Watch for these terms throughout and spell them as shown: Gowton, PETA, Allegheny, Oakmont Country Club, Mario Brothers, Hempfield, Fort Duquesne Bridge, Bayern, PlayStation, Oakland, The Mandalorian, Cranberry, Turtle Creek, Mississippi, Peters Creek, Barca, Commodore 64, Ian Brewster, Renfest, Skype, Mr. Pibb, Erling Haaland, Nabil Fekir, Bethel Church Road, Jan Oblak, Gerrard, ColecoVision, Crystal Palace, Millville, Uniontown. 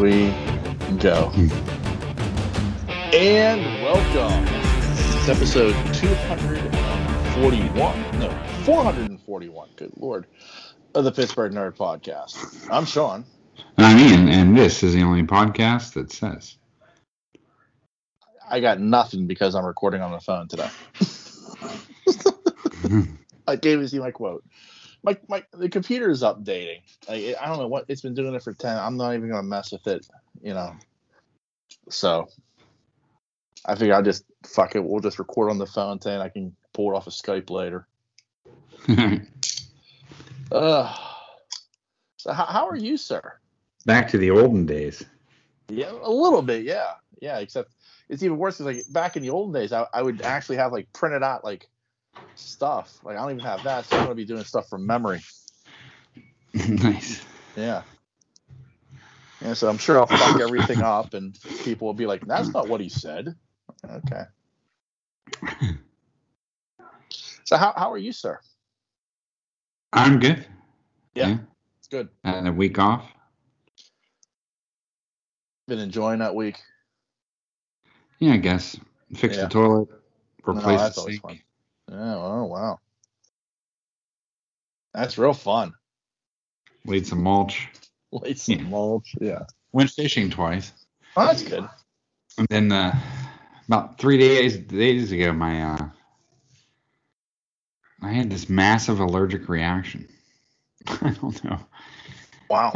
we go. And welcome. It's episode 241. No, 441. Good Lord. Of the Pittsburgh Nerd Podcast. I'm Sean. I'm Ian, and this is the only podcast that says. I got nothing because I'm recording on the phone today. I can't even see my quote. The computer is updating. I don't know what it's been doing it for 10. I'm not even gonna mess with it, you know. So I think I'll just fuck it. We'll just record on the phone today, and I can pull it off of Skype later. So how are you, sir? Back to the olden days. Yeah, a little bit. Yeah. Except it's even worse because back in the olden days, I would actually have printed out stuff. I don't even have that, so I'm gonna be doing stuff from memory. Nice. Yeah. So I'm sure I'll fuck everything up, and people will be like, "That's not what he said." Okay. So how are you, sir? I'm good. Yeah. It's good. And a week off. Been enjoying that week. Yeah, I guess. Fix the toilet. Replace the sink. Fun. Yeah. Oh wow. That's real fun. Laid some mulch. Yeah. Went fishing twice. Oh, that's good. And then about 3 days ago, my I had this massive allergic reaction. I don't know. Wow.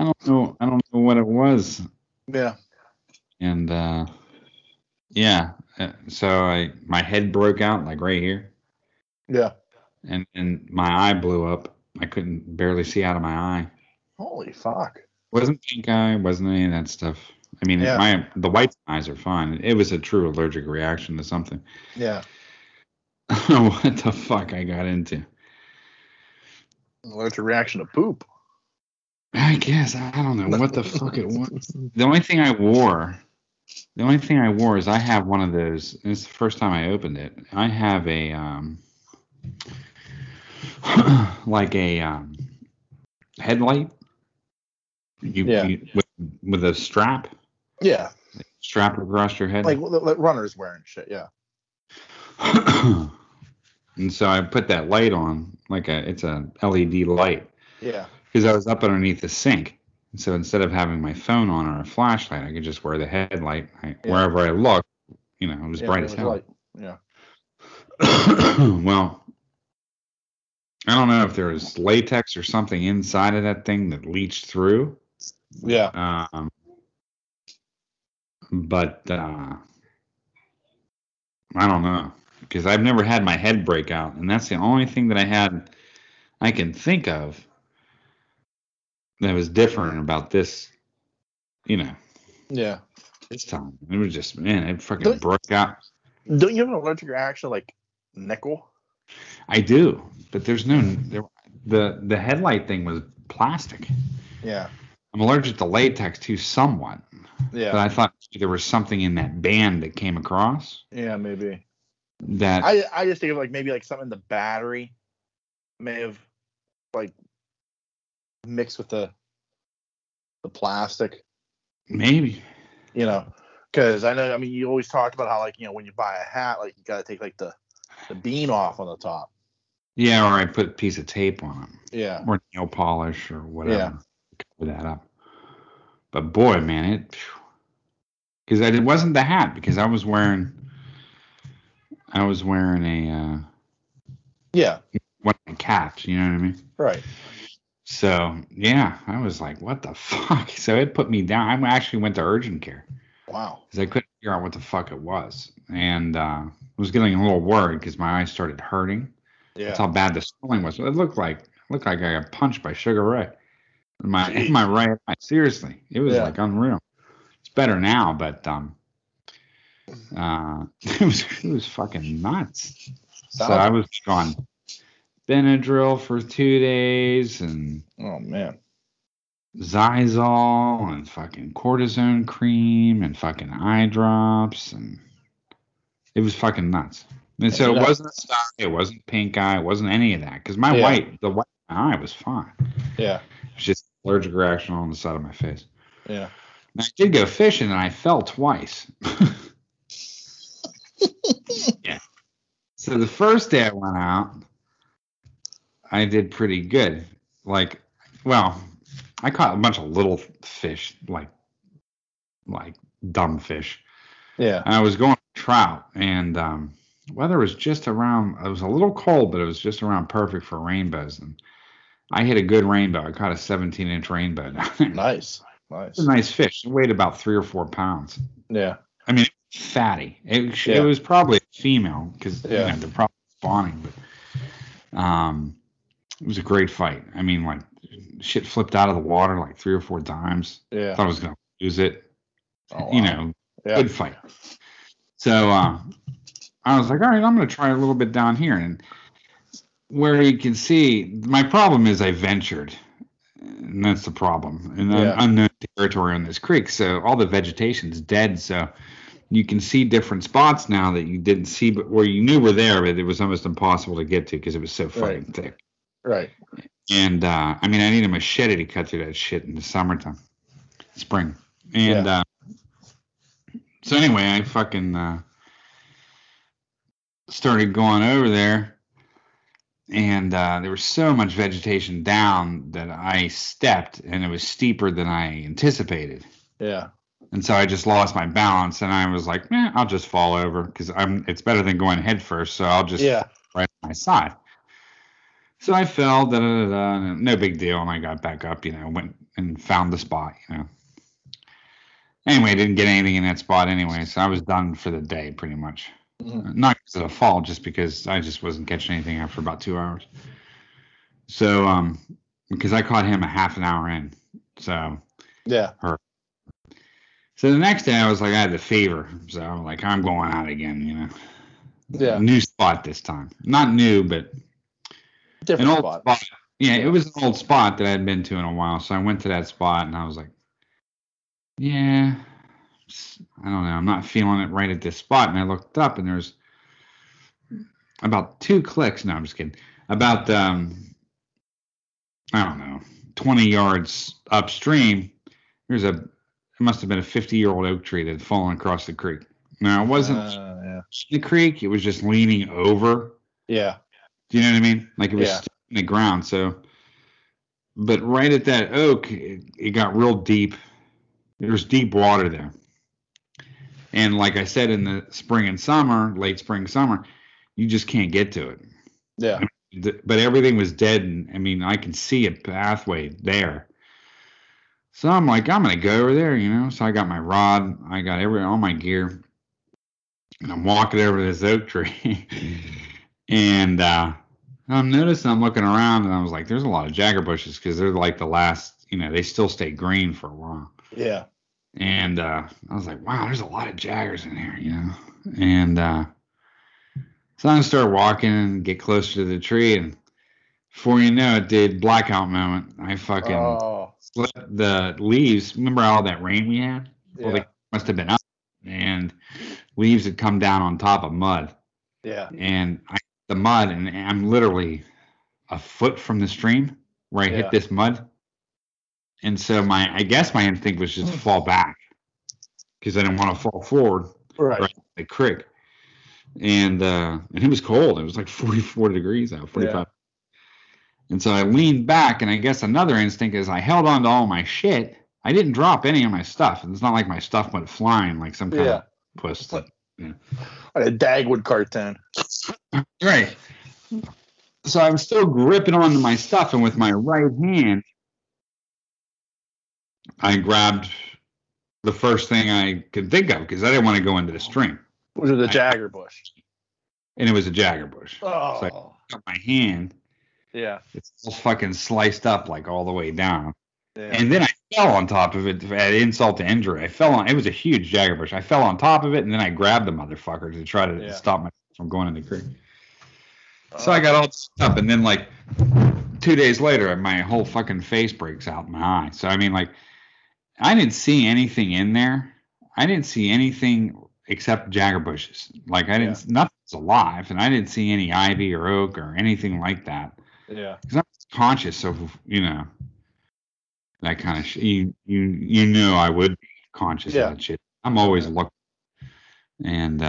I don't know what it was. Yeah. And so my head broke out right here. Yeah. And my eye blew up. I couldn't barely see out of my eye. Holy fuck. Wasn't pink eye, wasn't any of that stuff. I mean, the white eyes are fine. It was a true allergic reaction to something. Yeah. I don't know what the fuck I got into. Allergic reaction to poop. I guess. I don't know what the fuck it was. The only thing I wore is I have one of those. And it's the first time I opened it. I have a headlight. With a strap. Yeah. Strap across your head. Like runners wearing shit. Yeah. And so I put that light on, it's a LED light. Yeah. Because I was up underneath the sink. So instead of having my phone on or a flashlight, I could just wear the headlight wherever I look. You know, it was bright as hell. Light. Yeah. Well, I don't know if there was latex or something inside of that thing that leached through. Yeah. But I don't know. Because I've never had my head break out, and that's the only thing that I can think of that was different about this, you know. Yeah. This time. It was just, it fucking broke out. Don't you have an allergic reaction to, nickel? I do, but there's the headlight thing was plastic. Yeah. I'm allergic to latex, too, somewhat. Yeah. But I thought there was something in that band that came across. Yeah, maybe. That I just think of maybe something in the battery may have mixed with the plastic, maybe, you know, because I mean you always talked about how when you buy a hat you gotta take the bean off on the top. Yeah, or I put a piece of tape on it. Yeah, or nail polish or whatever. Yeah, cover that up. But boy, man, it because it wasn't the hat because I was wearing a one of the caps, you know what I mean? Right. So yeah, I was like, what the fuck? So it put me down. I actually went to urgent care. Wow. Because I couldn't figure out what the fuck it was, and I was getting a little worried because my eyes started hurting. Yeah. That's how bad the swelling was. It looked like I got punched by Sugar Ray. My right eye. Seriously, it was unreal. It's better now, but it was fucking nuts. So I was on Benadryl for 2 days and Zyzol and fucking cortisone cream and fucking eye drops, and it was fucking nuts. And so it wasn't a sty, it wasn't pink eye, it wasn't any of that because my white eye was fine. Yeah, it's just allergic reaction on the side of my face. Yeah. I did go fishing, and I fell twice. Yeah. So the first day I went out, I did pretty good. Like, well, I caught a bunch of little fish, like dumb fish. Yeah. And I was going trout, and weather was just around. It was a little cold, but it was just around perfect for rainbows. And I hit a good rainbow. I caught a 17-inch rainbow. Nice. Nice. It was a nice fish. It weighed about 3 or 4 pounds. Yeah. I mean, fatty. It was probably a female because you know, they're probably spawning. But it was a great fight. I mean, like, shit flipped out of the water like 3 or 4 times. Yeah. Thought I was going to lose it. Oh, wow. You know, good fight. So I was like, all right, I'm going to try a little bit down here. And where you can see, my problem is I ventured. And that's the problem. And unknown territory on this creek. So all the vegetation's dead. So you can see different spots now that you didn't see, but where you knew were there, but it was almost impossible to get to because it was so fucking thick. Right. And I mean, I need a machete to cut through that shit in the summertime, spring. And so anyway, I fucking started going over there. And there was so much vegetation down that I stepped, and it was steeper than I anticipated. Yeah. And so I just lost my balance, and I was like, "Man, I'll just fall over because it's better than going head first." So I'll just right on my side. So I fell, no big deal, and I got back up. You know, went and found the spot. You know. Anyway, didn't get anything in that spot anyway, so I was done for the day pretty much. Not because of the fall, just because I just wasn't catching anything after about 2 hours. So, because I caught him a half an hour in. So, So the next day I was like, I had the fever. So I'm like, I'm going out again, you know. Yeah. New spot this time. Not new, but different spot. Yeah, it was an old spot that I had been to in a while. So I went to that spot and I was like, I don't know. I'm not feeling it right at this spot. And I looked up, and there's about 2 clicks. No, I'm just kidding. About, I don't know, 20 yards upstream, it must have been a 50-year-old oak tree that had fallen across the creek. Now, it wasn't the creek. It was just leaning over. Yeah. Do you know what I mean? Like, it was still in the ground. So, but right at that oak, it got real deep. There was deep water there. And like I said, in the spring and summer, late spring, summer, you just can't get to it. Yeah. I mean, but everything was dead. And I mean, I can see a pathway there. So I'm like, I'm going to go over there, you know? So I got my rod. I got all my gear. And I'm walking over this oak tree. And I'm noticing, I'm looking around, and I was like, there's a lot of jagger bushes because they're like the last, you know, they still stay green for a while. Yeah. And I was like, wow, there's a lot of jaggers in here, you know? And so I started walking and get closer to the tree. And before you know it, dude, blackout moment. I fucking slipped the leaves. Remember all that rain we had? Yeah. Well, they must have been up. And leaves had come down on top of mud. Yeah. And I hit the mud, and I'm literally a foot from the stream where I hit this mud. And so I guess my instinct was just to fall back because I didn't want to fall forward right at the creek. And it was cold. It was like 44 degrees out, 45. Yeah. And so I leaned back, and I guess another instinct is I held on to all my shit. I didn't drop any of my stuff. It's not like my stuff went flying like some kind of puss. Like, a Dagwood cartoon. Right. So I was still gripping onto my stuff, and with my right hand, I grabbed the first thing I could think of because I didn't want to go into the stream. Was it a jagger bush? And it was a jagger bush. Oh. So I got my hand. Yeah. It's all fucking sliced up like all the way down. Yeah. And then I fell on top of it to add insult to injury. It was a huge jagger bush. I fell on top of it, and then I grabbed the motherfucker to try to stop myself from going in the creek. So I got all stuck up, and then like 2 days later, my whole fucking face breaks out in my eye. So I mean, like, I didn't see anything in there. I didn't see anything except jagger bushes. Like, I didn't, nothing's alive, and I didn't see any ivy or oak or anything like that. Yeah. Because I'm conscious of, you know, that kind of shit. You knew I would be. conscious of that shit. I'm always looking. And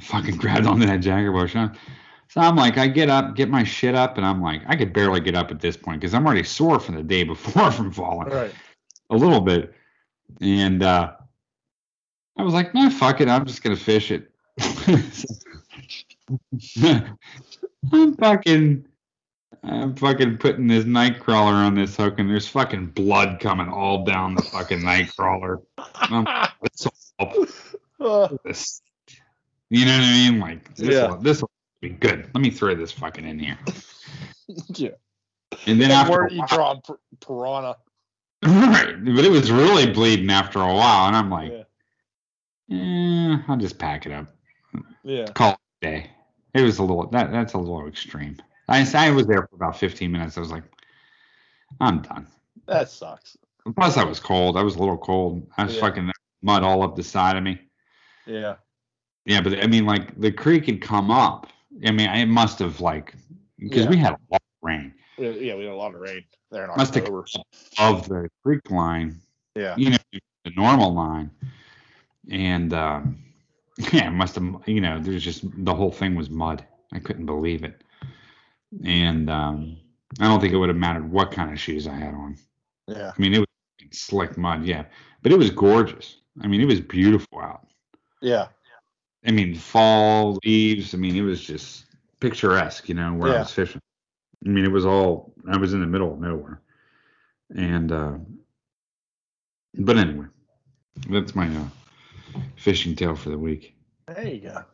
fucking grabbed onto that Jaguar bush. So I'm like, I get up, get my shit up, and I'm like, I could barely get up at this point because I'm already sore from the day before from falling a little bit. And I was like, no, fuck it. I'm just going to fish it. I'm fucking putting this night crawler on this hook, and there's fucking blood coming all down the fucking night crawler. And I'm like, this, you know what I mean? Like, this will be good. Let me throw this fucking in here. Yeah. And then after where you draw piranha. Right. But it was really bleeding after a while, and I'm like, I'll just pack it up. Yeah. Call it a day. It was a little that's a little extreme. I was there for about 15 minutes. I was like, I'm done. That sucks. Plus, I was cold. I was a little cold. I was fucking mud all up the side of me. Yeah. Yeah, but I mean, like, the creek had come up. I mean, it must have, like, because we had a lot of rain. Yeah, we had a lot of rain there in October. Must have of the creek line. Yeah. You know, the normal line. And, it must have, you know, there's just, the whole thing was mud. I couldn't believe it. And I don't think it would have mattered what kind of shoes I had on. Yeah. I mean, it was slick mud, but it was gorgeous. I mean, it was beautiful out. Yeah. I mean, fall leaves. I mean, it was just picturesque, you know, where I was fishing. I mean, it was all, I was in the middle of nowhere. And, but anyway, that's my fishing tale for the week. There you go.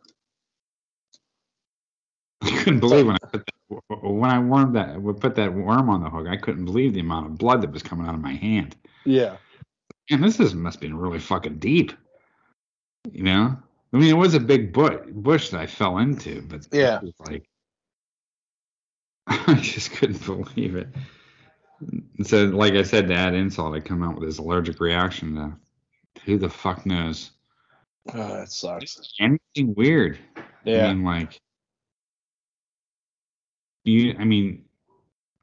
I couldn't believe when I put that worm on the hook, I couldn't believe the amount of blood that was coming out of my hand. Yeah. And this must have been really fucking deep. You know? I mean, it was a big bush that I fell into, but it was like, I just couldn't believe it. And so, like I said, to add insult, I come out with this allergic reaction to who the fuck knows. Oh, that sucks. Anything weird. Yeah. I mean, like,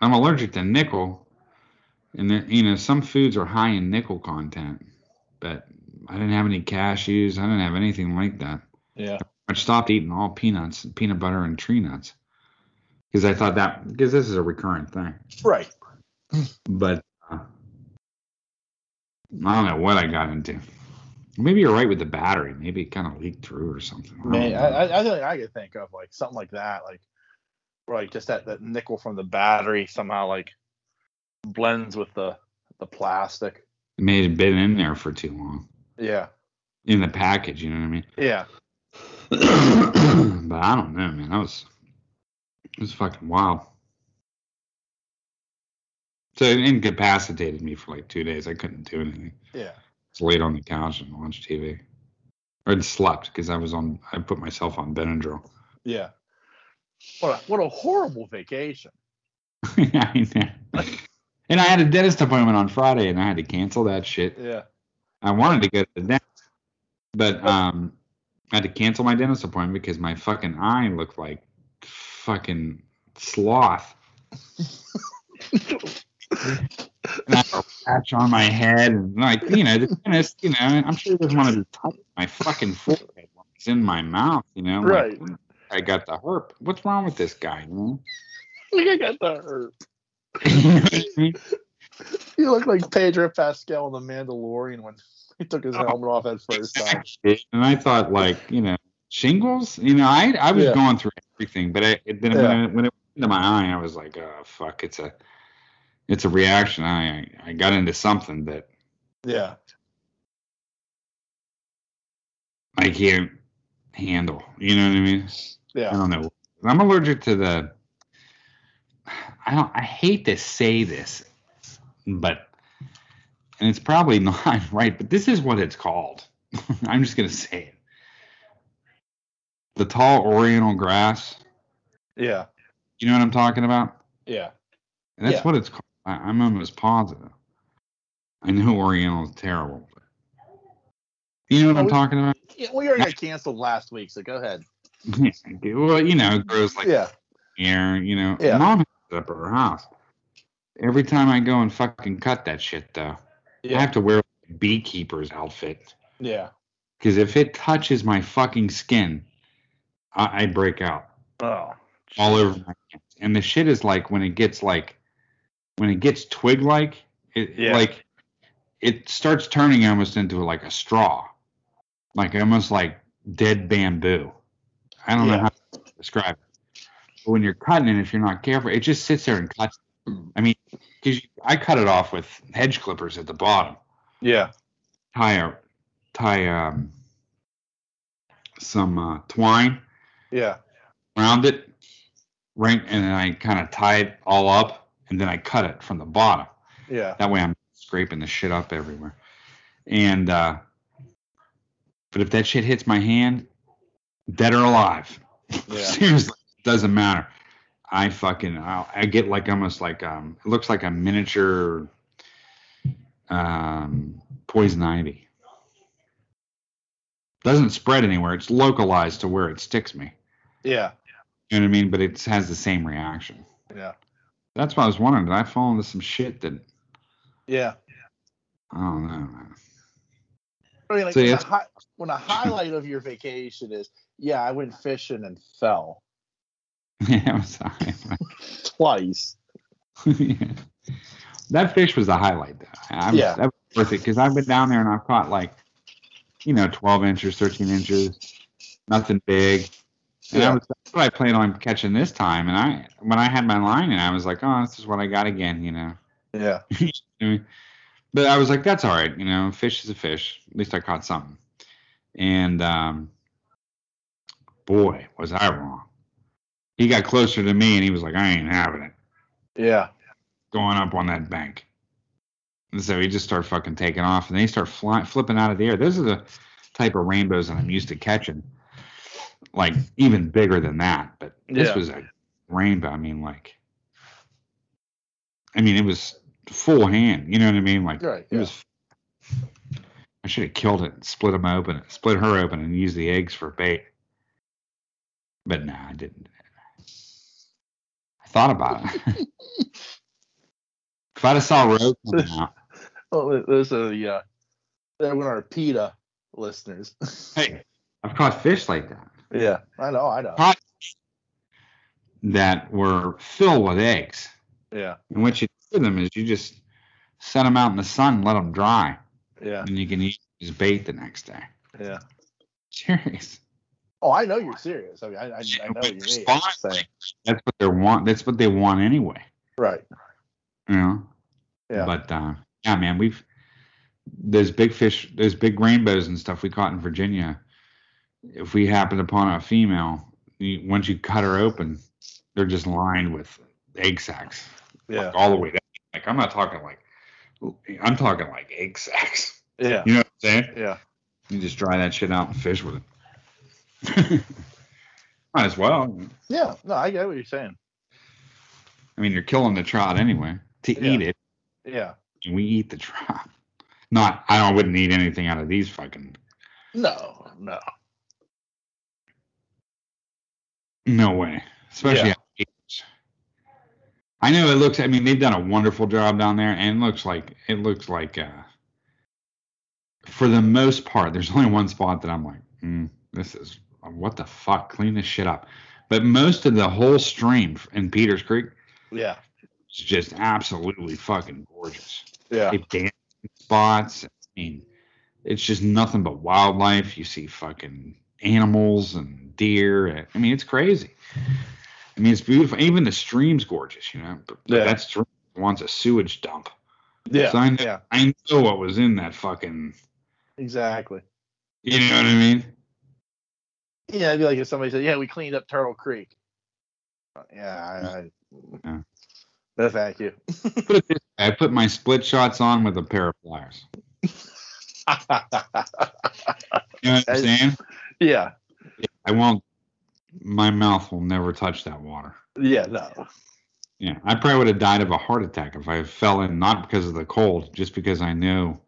I'm allergic to nickel, and then, you know, some foods are high in nickel content, but I didn't have any cashews. I didn't have anything like that. Yeah. I stopped eating all peanuts and peanut butter and tree nuts because I thought that, because this is a recurrent thing. Right. But I don't know what I got into. Maybe you're right with the battery. Maybe it kind of leaked through or something. I could think of like something like that. Like just that nickel from the battery somehow like blends with the plastic. It may have been in there for too long. Yeah. In the package, you know what I mean? Yeah. But I don't know, man. It was fucking wild. So it incapacitated me for like 2 days. I couldn't do anything. Yeah. I was laid on the couch and watched TV. Or I'd slept because I put myself on Benadryl. Yeah. What a horrible vacation. Yeah, I know. And I had a dentist appointment on Friday, and I had to cancel that shit. Yeah. I wanted to go to the dentist, but I had to cancel my dentist appointment because my fucking eye looked like fucking sloth. And I had a patch on my head, and like, you know, the dentist, you know, I'm sure he doesn't want to be touching my fucking forehead while it's in my mouth, you know. Right. Like, I got the herp. What's wrong with this guy? You know? I got the herp. You look like Pedro Pascal in The Mandalorian when he took his helmet off at first time. And I thought, like, you know, shingles? You know, I was going through everything, but when it went into my eye, I was like, oh, fuck, it's a reaction. I got into something that I can't handle. You know what I mean? Yeah. I don't know. I'm allergic to the. I hate to say this, but and it's probably not right. But this is what it's called. I'm just gonna say it. The tall oriental grass. Yeah. You know what I'm talking about? Yeah. And that's what it's called. I'm almost positive. I know oriental is terrible. But you know what I'm talking about? Yeah, we already got canceled last week, so go ahead. Yeah, well, you know, it grows like air, you know. Yeah. Mom has it up at her house. Every time I go and fucking cut that shit, though, I have to wear beekeeper's outfit. Yeah. Because if it touches my fucking skin, I break out. Oh. Geez. All over my hands. And the shit is like when it gets twig-like, like it starts turning almost into like a straw. Like almost like dead bamboo. I don't know how to describe it. But when you're cutting it, if you're not careful, it just sits there and cuts. I mean, because I cut it off with hedge clippers at the bottom. Yeah. Tie some twine. Yeah. Around it, right, and then I kind of tie it all up, and then I cut it from the bottom. Yeah. That way I'm scraping the shit up everywhere. And but if that shit hits my hand, dead or alive, seriously, it doesn't matter. I get like almost like it looks like a miniature poison ivy. Doesn't spread anywhere. It's localized to where it sticks me. Yeah. You know what I mean? But it has the same reaction. Yeah. That's why I was wondering, did I fall into some shit that... Yeah. I don't know, man. I mean, like, so when a highlight of your vacation is, I went fishing and fell. Yeah, I'm sorry. Twice. Yeah. That fish was the highlight, though. That was worth it, because I've been down there and I've caught, 12 inches, 13 inches, nothing big. And that's what I planned on catching this time. And when I had my line in, I was like, oh, this is what I got again, you know. Yeah. But I was like, that's all right. You know, fish is a fish. At least I caught something. And boy, was I wrong. He got closer to me and he was like, I ain't having it. Yeah. Going up on that bank. And so he just started fucking taking off and they start flipping out of the air. Those are the type of rainbows that I'm used to catching. Like even bigger than that, but this was a rainbow. I mean, it was full hand. You know what I mean? Like it was. I should have killed it and split her open, and used the eggs for bait. But no, I didn't. I thought about it. If I'd have saw rope, those are they're one of our PETA listeners. Hey, I've caught fish like that. Yeah, I know. Pots that were filled with eggs. Yeah. And what you do with them is you just set them out in the sun and let them dry. Yeah. And you can use bait the next day. Yeah. Serious. Oh, I know you're serious. I mean, I know you mean. That's what they want. That's what they want anyway. Right. You know. Yeah. But man, we've those big fish, those big rainbows and stuff we caught in Virginia. If we happened upon a female, once you cut her open, they're just lined with egg sacs, all the way down. Like I'm talking like egg sacs. Yeah, you know what I'm saying? Yeah, you just dry that shit out and fish with it. Might as well. Yeah, no, I get what you're saying. I mean, you're killing the trout anyway to eat it. Yeah, and we eat the trout. I wouldn't eat anything out of these fucking. No. No way. Especially I know it looks, I mean, they've done a wonderful job down there, and it looks like for the most part, there's only one spot that I'm like, this is, what the fuck? Clean this shit up. But most of the whole stream in Peters Creek, it's just absolutely fucking gorgeous. Yeah. They've dancing spots. I mean, it's just nothing but wildlife. You see fucking animals and deer. I mean, it's crazy. I mean, it's beautiful. Even the stream's gorgeous, you know. But that stream wants a sewage dump. Yeah. So I know what was in that fucking. Exactly. You know what I mean? Yeah, it'd be like if somebody said, "Yeah, we cleaned up Turtle Creek." Yeah. No, thank you. Put it this way, I put my split shots on with a pair of pliers. You know what I'm saying? Yeah. I won't. My mouth will never touch that water. Yeah, no. Yeah, I probably would have died of a heart attack if I fell in, not because of the cold, just because I knew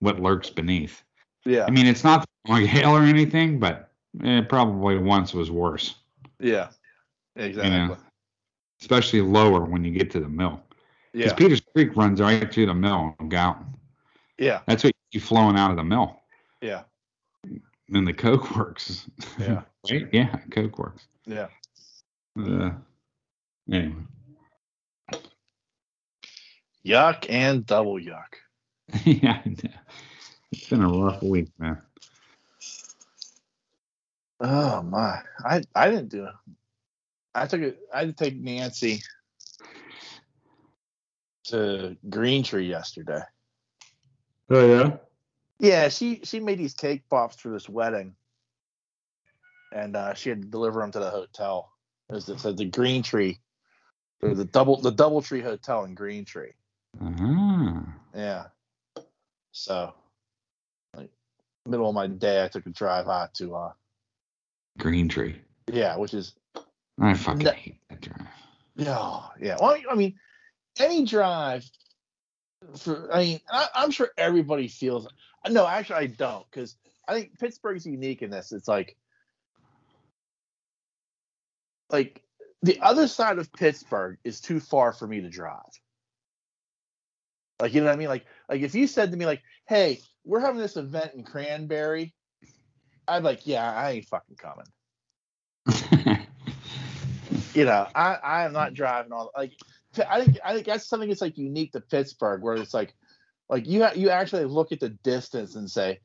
what lurks beneath. Yeah. I mean, it's not like hail or anything, but it probably once was worse. Yeah, exactly. You know? Especially lower when you get to the mill. Yeah. Because Peters Creek runs right through the mill in Gowton. Yeah. That's what you flowing out of the mill. Yeah. Then the Coke works. Yeah. Right? Yeah, Coke works. Yeah. Anyway. Yuck and double yuck. Yeah. It's been a rough week, man. Oh my. I didn't do it. I had to take Nancy to Green Tree yesterday. Oh yeah? Yeah, she made these cake pops for this wedding, and she had to deliver them to the hotel. As it said, the Green Tree, or the Double Tree Hotel in Green Tree. Uh-huh. Yeah. So, like, middle of my day, I took a drive out to Green Tree. Yeah, which is. I fucking hate that drive. No, yeah. Well, I mean, any drive. I'm sure everybody feels. No, actually, I don't, because I think Pittsburgh's unique in this. It's like the other side of Pittsburgh is too far for me to drive. Like, you know what I mean? Like if you said to me, like, "Hey, we're having this event in Cranberry," I'd be like, "Yeah, I ain't fucking coming." You know, I am not driving all like. I think that's something that's like unique to Pittsburgh, where it's like you actually look at the distance and say,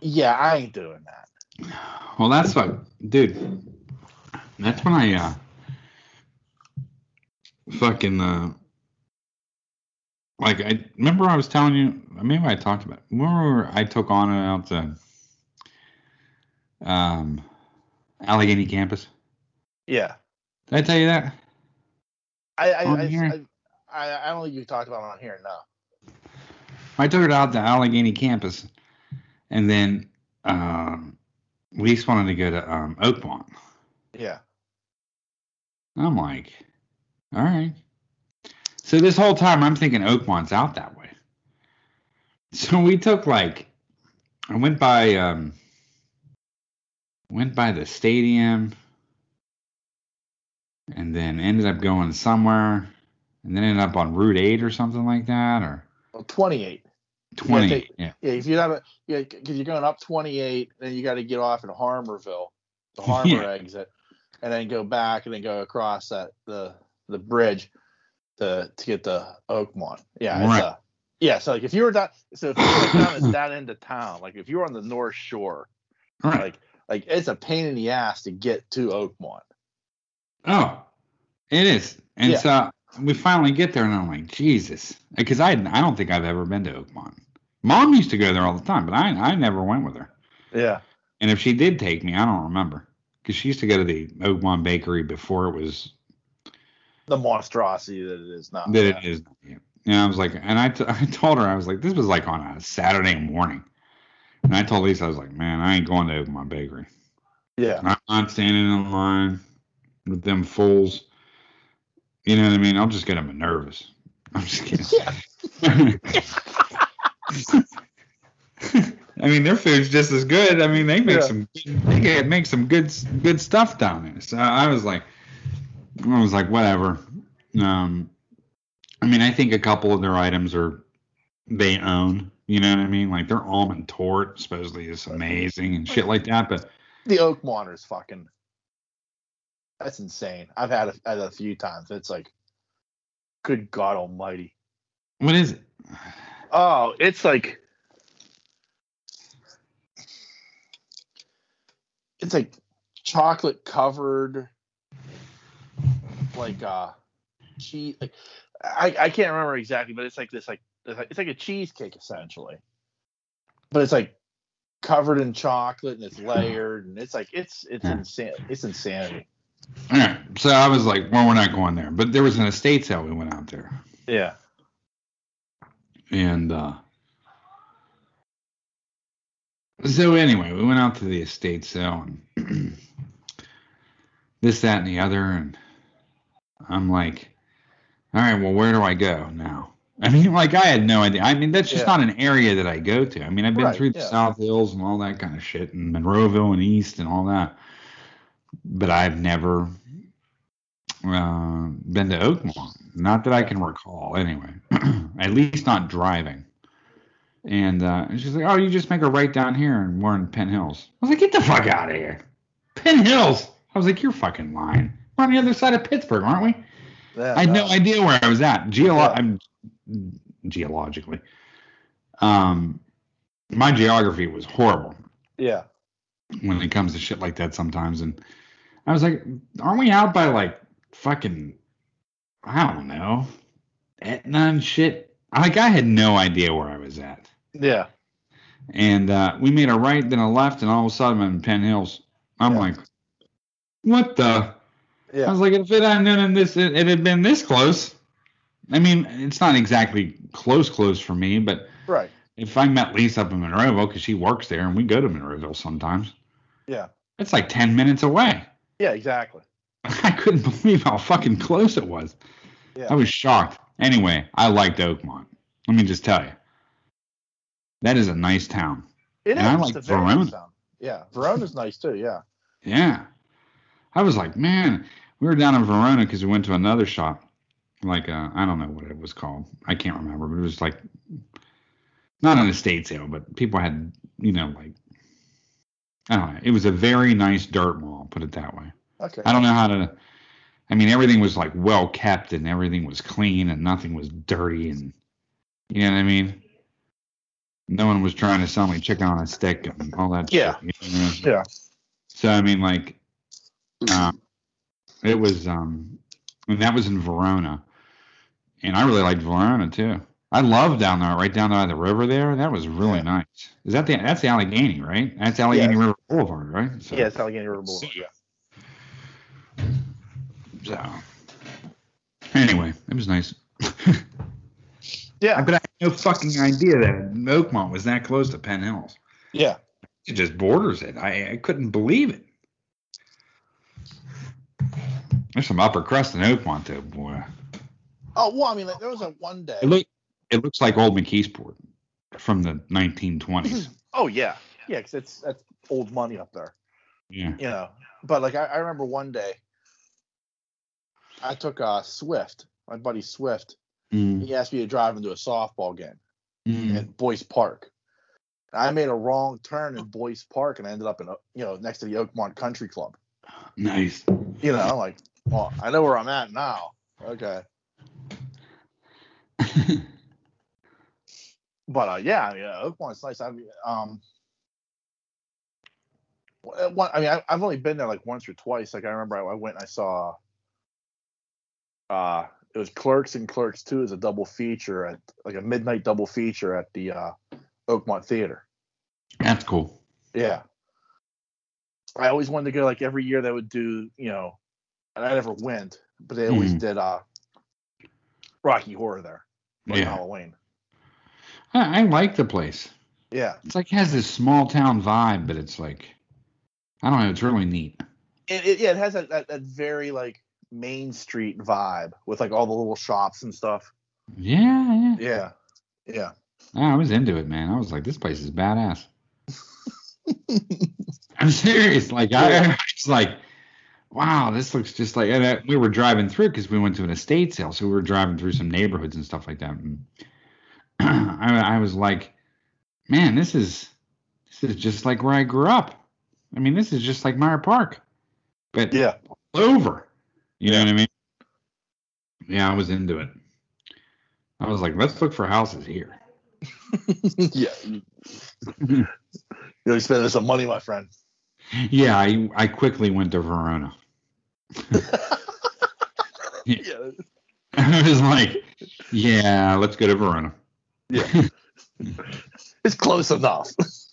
"Yeah, I ain't doing that." Well, that's what, dude. That's when I like I remember I was telling you, maybe I talked about it. Remember I took on out to Allegheny campus. Yeah. Did I tell you that? I don't think you talked about it on here, no. I took it out to Allegheny campus, and then Lise wanted to go to Oakmont. Yeah. I'm like, all right. So this whole time, I'm thinking Oakmont's out that way. So we took, like, I went by the stadium, and then ended up going somewhere, and then ended up on Route 8 or something like that, or 28. 28, yeah. Yeah, if you're not, yeah, because you're going up 28, then you got to get off in Harmerville, the Harmer exit, and then go back and then go across that the bridge to get to Oakmont. Yeah, right. So like if you were down, it's down into town. Like if you were on the North Shore, right. Like it's a pain in the ass to get to Oakmont. Oh, it is. And so we finally get there, and I'm like, Jesus. Because I don't think I've ever been to Oakmont. Mom used to go there all the time, but I never went with her. Yeah. And if she did take me, I don't remember. Because she used to go to the Oakmont Bakery before it was the monstrosity that it is now. It is. Yeah. And I was like, and I told her, I was like, this was like on a Saturday morning. And I told Lisa, I was like, man, I ain't going to Oakmont Bakery. Yeah. And I'm not standing in line with them fools, you know what I mean? I'll just get them nervous. I'm just kidding. I mean, their food's just as good. I mean, they make some good stuff down there. So I was like, whatever. I mean, I think a couple of their items they own. You know what I mean? Like their almond tort supposedly is amazing and shit like that. But the Oakmont is fucking. That's insane. I've had it a few times. It's like, good God almighty. What is it? Oh, it's like chocolate covered, like cheese. Like, I can't remember exactly, but it's like this, like it's like a cheesecake essentially, but it's like covered in chocolate and it's layered and it's like it's insane. It's insanity. All right, so I was like, well, we're not going there. But there was an estate sale. We went out there. Yeah. And so anyway, we went out to the estate sale and this, that, and the other. And I'm like, all right, well, where do I go now? I mean, like, I had no idea. I mean, that's just not an area that I go to. I mean, I've been through the South Hills and all that kind of shit and Monroeville and East and all that. But I've never been to Oakmont. Not that I can recall, anyway. At least not driving. And she's like, oh, you just make a right down here, and we're in Penn Hills. I was like, get the fuck out of here. Penn Hills. I was like, you're fucking lying. We're on the other side of Pittsburgh, aren't we? Yeah, I had no idea where I was at. Geologically. My geography was horrible. Yeah. When it comes to shit like that sometimes. And I was like, aren't we out by like fucking, I don't know, Etna and shit? Like, I had no idea where I was at. Yeah. And we made a right, then a left, and all of a sudden I'm in Penn Hills. I'm like, what the? Yeah. I was like, if it hadn't been this, it had been this close. I mean, it's not exactly close for me, but right. If I met Lisa up in Monroeville, because she works there, and we go to Monroeville sometimes. Yeah. It's like 10 minutes away. Yeah, exactly. I couldn't believe how fucking close it was. Yeah. I was shocked. Anyway, I liked Oakmont. Let me just tell you. That is a nice town. It is. I like Verona. Nice town. Yeah, Verona's nice too, yeah. Yeah. I was like, man, we were down in Verona because we went to another shop. Like, I don't know what it was called. I can't remember, but it was like... Not an estate sale, but people had, I don't know. It was a very nice dirt mall, put it that way. Okay. I don't know how to, everything was like well kept and everything was clean and nothing was dirty and, you know what I mean? No one was trying to sell me chicken on a stick and all that shit. You know? Yeah. So, it was, and that was in Verona. And I really liked Verona too. I love down there, right down by the river there. That was really nice. Is that that's the Allegheny, right? That's Allegheny River Boulevard, right? So, yeah, it's Allegheny River Boulevard. So anyway, it was nice. Yeah, but I had no fucking idea that Oakmont was that close to Penn Hills. Yeah, it just borders it. I couldn't believe it. There's some upper crust in Oakmont, though, boy. Oh well, there was a one day. It looks like old McKeesport from the 1920s. Oh, yeah. Yeah, because that's old money up there. Yeah. But, I remember one day I took Swift, my buddy Swift. Mm. He asked me to drive him to a softball game at Boyce Park. And I made a wrong turn in Boyce Park, and I ended up in, next to the Oakmont Country Club. Nice. Well, I know where I'm at now. Okay. But Oakmont's nice. I've only been there once or twice. I remember I went and I saw. It was Clerks and Clerks 2 as a double feature at a midnight double feature at the Oakmont Theater. That's cool. Yeah. I always wanted to go. Every year they would do, and I never went, but they always did Rocky Horror there, Halloween. I like the place. Yeah. It's it has this small town vibe, but it's I don't know, it's really neat. It has that very Main Street vibe with all the little shops and stuff. Yeah. Yeah. Yeah. I was into it, man. I was like, this place is badass. I'm serious. I was wow, this looks just like, and we were driving through because we went to an estate sale. So we were driving through some neighborhoods and stuff like that. And, I was like, man, this is just like where I grew up. This is just like Meyer Park, but all over. You know what I mean? Yeah, I was into it. I was like, let's look for houses here. Yeah, you spending some money, my friend. Yeah, I quickly went to Verona. Yeah. I was like, yeah, let's go to Verona. Yeah. It's close enough. It's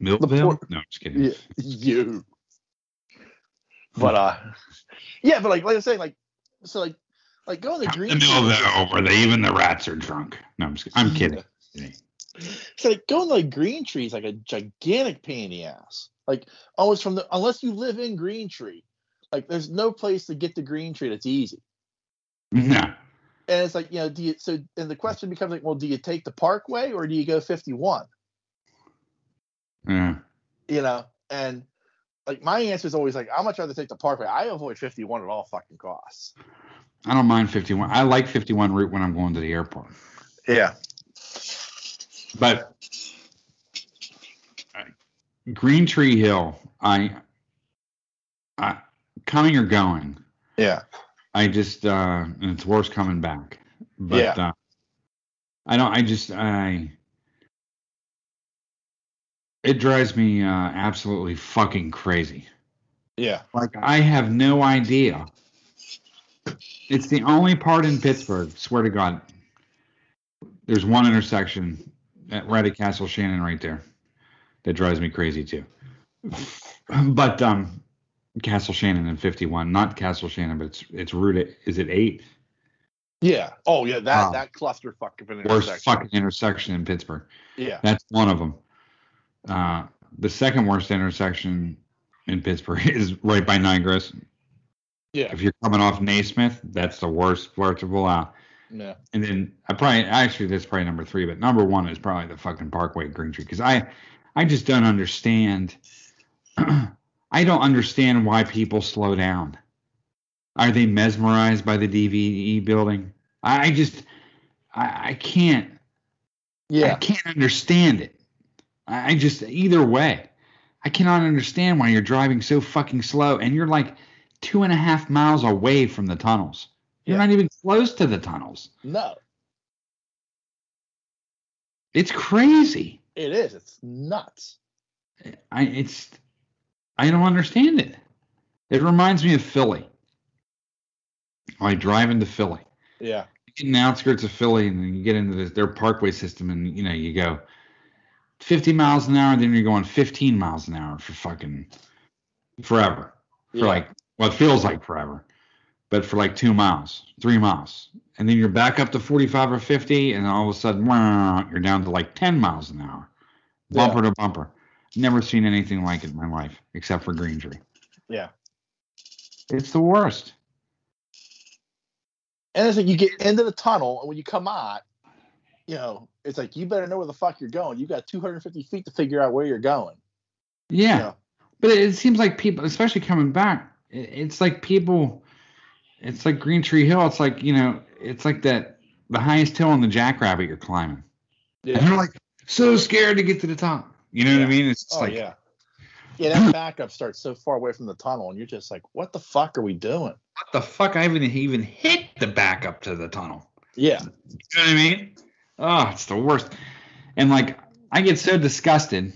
Millville? No, just kidding. Yeah, you. But yeah, but like I was saying, so going to Green Tree. Millville, where even the rats are drunk. No, I'm kidding. Yeah. So going to Green Tree is a gigantic pain in the ass. Almost unless you live in Green Tree, there's no place to get to Green Tree that's easy. No. And it's and the question becomes do you take the Parkway or do you go 51? Yeah. And my answer is always I'll much rather take the Parkway. I avoid 51 at all fucking costs. I don't mind 51. I like 51 route when I'm going to the airport. Yeah. But Green Tree Hill, I coming or going. Yeah. I just and it's worse coming back. But yeah. It drives me absolutely fucking crazy. Yeah. Like, I have no idea. It's the only part in Pittsburgh, swear to God. There's one intersection right at Castle Shannon right there that drives me crazy too. But Castle Shannon and 51, not Castle Shannon, but it's route, is it 8? Yeah. Oh yeah, that clusterfuck of an intersection. Worst fucking intersection in Pittsburgh. Yeah. That's one of them. The second worst intersection in Pittsburgh is right by Niagara's. Yeah. If you're coming off Naismith, that's the worst flexible out. Yeah. And then that's probably number 3, but number 1 is probably the fucking Parkway Green Tree, because I just don't understand. I don't understand why people slow down. Are they mesmerized by the DVE building? I can't. Yeah. I can't understand it. Either way, I cannot understand why you're driving so fucking slow and you're like 2.5 miles away from the tunnels. You're not even close to the tunnels. No. It's crazy. It is. It's nuts. I don't understand it. It reminds me of Philly. I drive into Philly. Yeah. You get in the outskirts of Philly and then you get into their parkway system and, you know, you go 50 miles an hour, then you're going 15 miles an hour for fucking forever. For it feels like forever, but for like 2 miles, 3 miles. And then you're back up to 45 or 50, and all of a sudden, you're down to like 10 miles an hour. Bumper to bumper. Never seen anything like it in my life, except for Green Tree. Yeah. It's the worst. And it's like you get into the tunnel, and when you come out, you know, it's like you better know where the fuck you're going. You got 250 feet to figure out where you're going. Yeah. You know? But it seems like people, especially coming back, it's like Green Tree Hill. It's like, you know, it's like that the highest hill on the Jackrabbit you're climbing. Yeah. And you're like so scared to get to the top. You know what I mean? It's just that backup starts so far away from the tunnel, and you're just like, what the fuck are we doing? What the fuck? I haven't even hit the backup to the tunnel. Yeah. You know what I mean? Oh, it's the worst. And like, I get so disgusted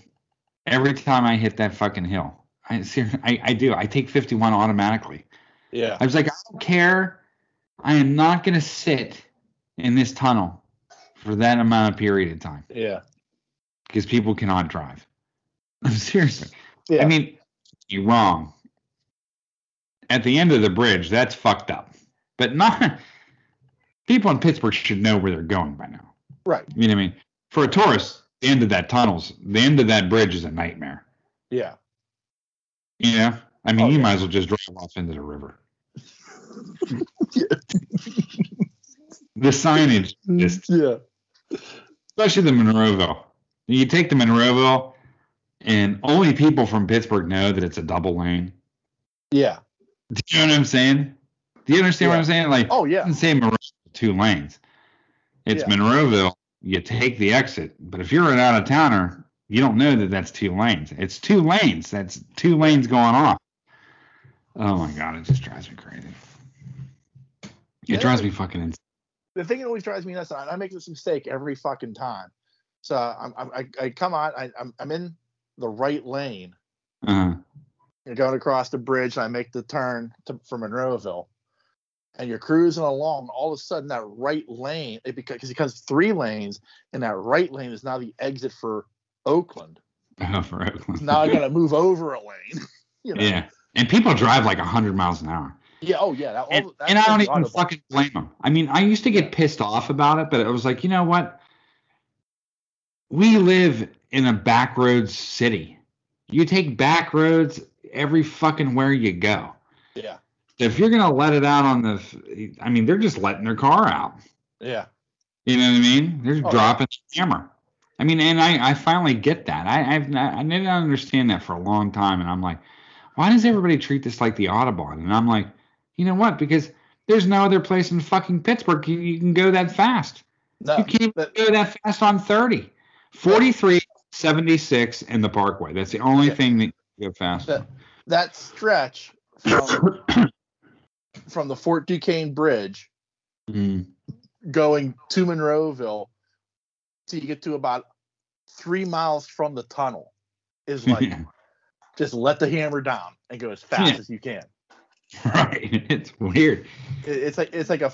every time I hit that fucking hill. I do. I take 51 automatically. Yeah. I was like, I don't care. I am not going to sit in this tunnel for that amount of period of time. Yeah. Because people cannot drive. Seriously. Yeah. I mean, you're wrong. At the end of the bridge, that's fucked up. But not people in Pittsburgh should know where they're going by now. Right. You know what I mean? For a tourist, the end of that bridge is a nightmare. Yeah. You know? I mean, you might as well just drive off into the river. The signage just... Yeah. Especially the Monroeville. You take the Monroeville, and only people from Pittsburgh know that it's a double lane. Yeah. Do you know what I'm saying? Do you understand what I'm saying? Like, it doesn't say Monroeville 2 lanes. It's Monroeville. You take the exit, but if you're an out-of-towner, you don't know that that's 2 lanes. It's 2 lanes. That's 2 lanes going off. Oh, my God. It just drives me crazy. It drives me fucking insane. The thing that always drives me nuts, and I make this mistake every fucking time. So I come on. I'm in the right lane. Uh-huh. You're going across the bridge, and I make the turn for Monroeville. And you're cruising along, all of a sudden that right lane, because it becomes 3 lanes, and that right lane is now the exit for Oakland. Oh, for Oakland. So now I got to move over a lane. You know? Yeah, and people drive like 100 miles an hour. Yeah, oh yeah. And I don't even fucking blame them. I mean, I used to get pissed off about it, but it was like, you know what? We live in a backroads city. You take back roads every fucking where you go. Yeah. If you're going to let it out on the, I mean, they're just letting their car out. Yeah. You know what I mean? They're dropping the hammer. I mean, and I finally get that. I didn't understand that for a long time. And I'm like, why does everybody treat this like the Autobahn? And I'm like, you know what? Because there's no other place in fucking Pittsburgh you can go that fast. No, you can't go that fast on 30. 4376 and the Parkway. That's the only thing that you go fast. That stretch from the Fort Duquesne Bridge going to Monroeville till you get to about 3 miles from the tunnel is like just let the hammer down and go as fast as you can. Right, it's weird. It's like a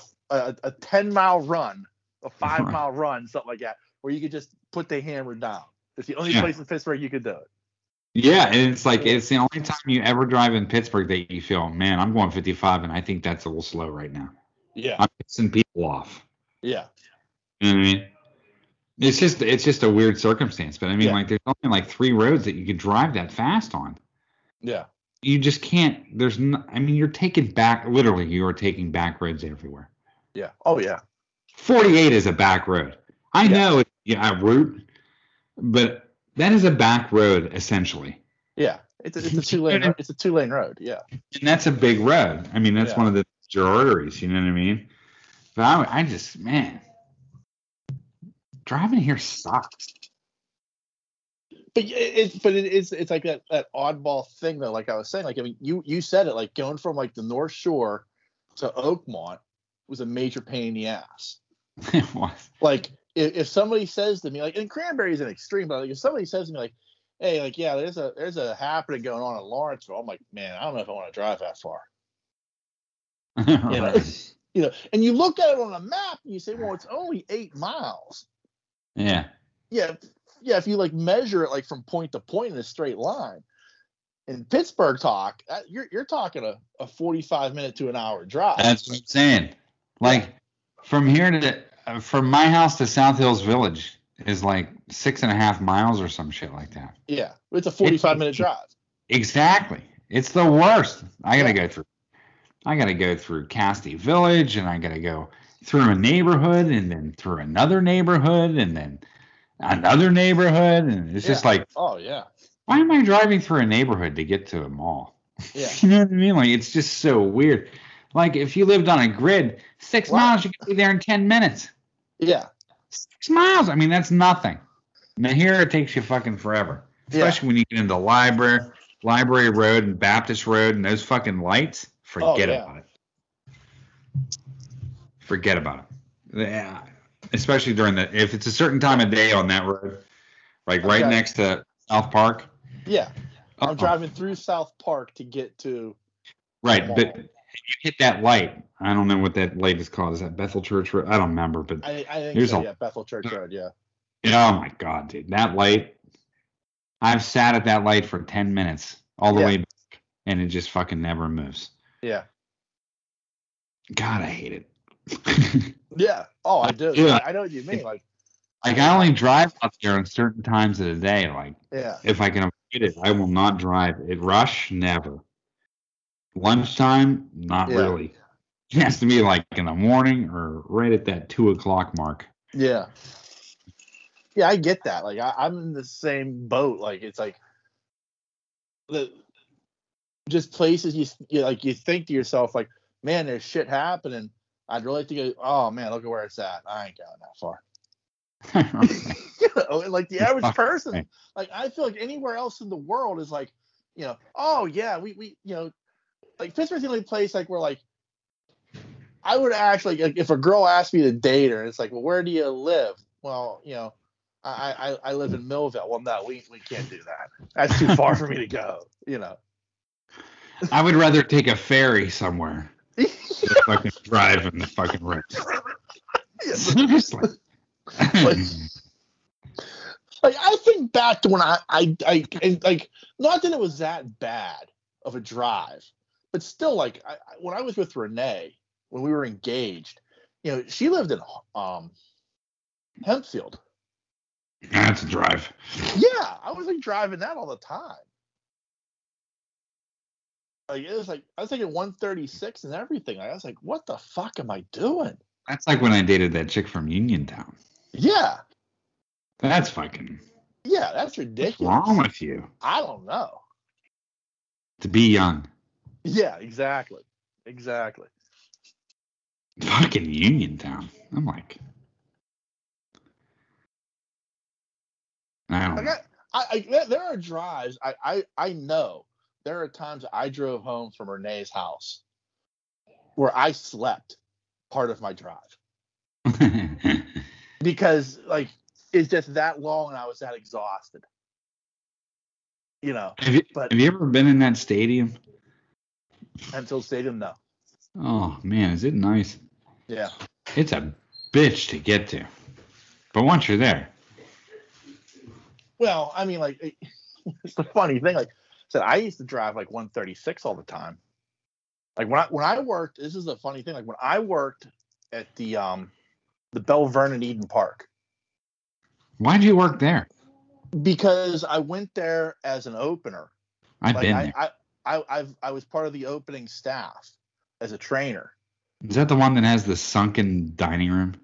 10 mile run, a 5 mile run, something like that, where you could just put the hammer down. It's the only place in Pittsburgh you could do it. Yeah, and it's like it's the only time you ever drive in Pittsburgh that you feel, man, I'm going 55, and I think that's a little slow right now. Yeah, I'm pissing people off. Yeah, you know what I mean. It's just a weird circumstance, but I mean, like, there's only like three roads that you could drive that fast on. Yeah. You just can't. You're taking back. Literally, you are taking back roads everywhere. Yeah. Oh yeah. 48 is a back road. I know it's a route, but that is a back road essentially. Yeah. It's a two-lane. It's a two-lane road. Yeah. And that's a big road. I mean, that's one of the major arteries. You know what I mean? But I just, man, driving here sucks. But it's like that oddball thing though. Like I was saying, like, I mean, you said it, like going from like the North Shore to Oakmont was a major pain in the ass. It was. Like if somebody says to me, like, and Cranberry is an extreme, but like if somebody says to me, like, hey, like, yeah, there's a happening going on in Lawrenceville, I'm like, man, I don't know if I want to drive that far. you know, and you look at it on a map and you say, well, it's only 8 miles. Yeah. Yeah. Yeah, if you like measure it like from point to point in a straight line, in Pittsburgh talk, you're talking a 45-minute to an hour drive. That's what I'm saying. Like from here from my house to South Hills Village is like 6.5 miles or some shit like that. Yeah, it's a 45-minute drive. Exactly, it's the worst. I gotta go through Casti Village, and I gotta go through a neighborhood, and then through another neighborhood, and then another neighborhood, and it's just like, oh yeah, why am I driving through a neighborhood to get to a mall? Yeah. You know what I mean? Like, it's just so weird. Like if you lived on a grid, 6 miles, you could be there in 10 minutes. Yeah, 6 miles. I mean, that's nothing. Now here it takes you fucking forever, especially when you get into Library Road and Baptist Road and those fucking lights. Forget about it. Yeah. Especially if it's a certain time of day on that road, like right next to South Park. Yeah. I'm driving through South Park to get to. Right. But you hit that light. I don't know what that light is called. Is that Bethel Church Road? I don't remember, but I think so, Bethel Church Road. Yeah. Oh my God, dude. That light. I've sat at that light for 10 minutes all the way back, and it just fucking never moves. Yeah. God, I hate it. Yeah. Oh, I do. Yeah. I know what you mean. Like I only drive out there on certain times of the day. Like, if I can avoid it, I will not drive. At rush, never. Lunchtime, not really. It has to be like in the morning or right at that 2 o'clock mark. Yeah. Yeah, I get that. Like, I'm in the same boat. Like, it's like just places you think to yourself, like, man, there's shit happening. I'd really like to go, oh, man, look at where it's at. I ain't going that far. You know, like the average person, like I feel like anywhere else in the world is like, you know, oh, yeah, we you know, like Pittsburgh's the only place like we're like, I would actually, like, if a girl asked me to date her, it's like, well, where do you live? Well, you know, I live in Millville. Well, no, we can't do that. That's too far for me to go, you know. I would rather take a ferry somewhere. The fucking drive in the fucking road. Yeah, seriously. Like I think back to when I like, not that it was that bad of a drive, but still, like when I was with Renee, when we were engaged, you know, she lived in Hempfield. That's a drive. Yeah, I was like driving that all the time. Like it was like I was thinking 136 and everything. Like, I was like, "What the fuck am I doing?" That's like when I dated that chick from Uniontown. Yeah, that's fucking. Yeah, that's ridiculous. What's wrong with you? I don't know. To be young. Yeah, exactly. Fucking Uniontown. I'm like, There are drives. I know there are times I drove home from Renee's house where I slept part of my drive because like it's just that long and I was that exhausted. You know. Have you ever been in that stadium? Hempfield Stadium, no. Oh man, is it nice? Yeah. It's a bitch to get to, but once you're there. Well, I mean, like, it's the funny thing. Like I said, I used to drive like 136 all the time. Like when I worked, this is a funny thing. Like when I worked at the Belle Vernon Eden Park. Why'd you work there? Because I went there as an opener. I've been there. I was part of the opening staff as a trainer. Is that the one that has the sunken dining room?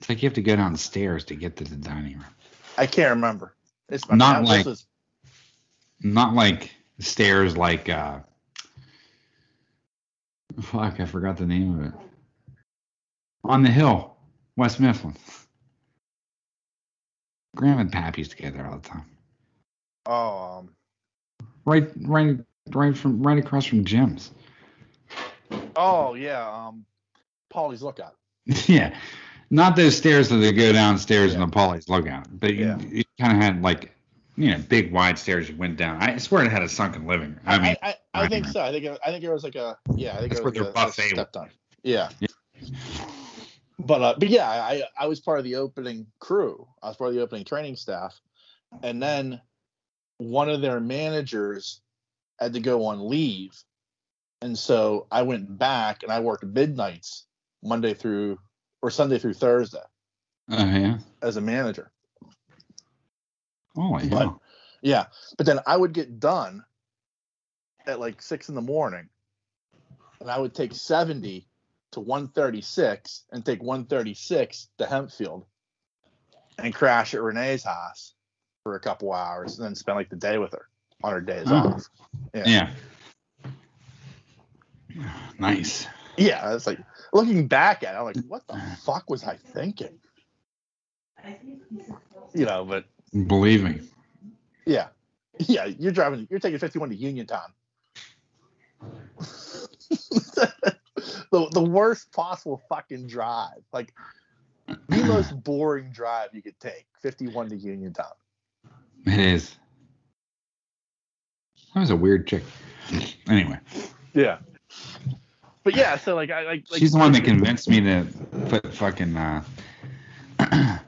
It's like you have to go downstairs to get to the dining room. I can't remember. It's not like stairs like fuck, I forgot the name of it. On the Hill, West Mifflin. Grandma and Pap used to go there all the time. Oh, right across from Jim's. Oh yeah, Pauly's Lookout. Yeah, not those stairs that they go downstairs in the Pauly's Lookout, but you kind of had like big wide stairs you went down. I swear it had a sunken living room. I think so. I think it was like a yeah. I think that's it was where their buffet was. Yeah. But yeah, I was part of the opening crew. I was part of the opening training staff, and then one of their managers had to go on leave. And so I went back and I worked midnights Sunday through Thursday as a manager. Oh, yeah. But then I would get done at like 6 a.m. and I would take 70 to 136 and take 136 to Hempfield and crash at Renee's house for a couple hours and then spend like the day with her on her days off. Yeah. Nice. Yeah, it's like looking back at it, I'm like, what the fuck was I thinking? But believe me. Yeah. Yeah, you're taking 51 to Uniontown. the worst possible fucking drive. Like the most boring drive you could take, 51 to Uniontown. It is. That was a weird chick. Anyway. Yeah. But yeah, so like I like she's the one that convinced me to put fucking I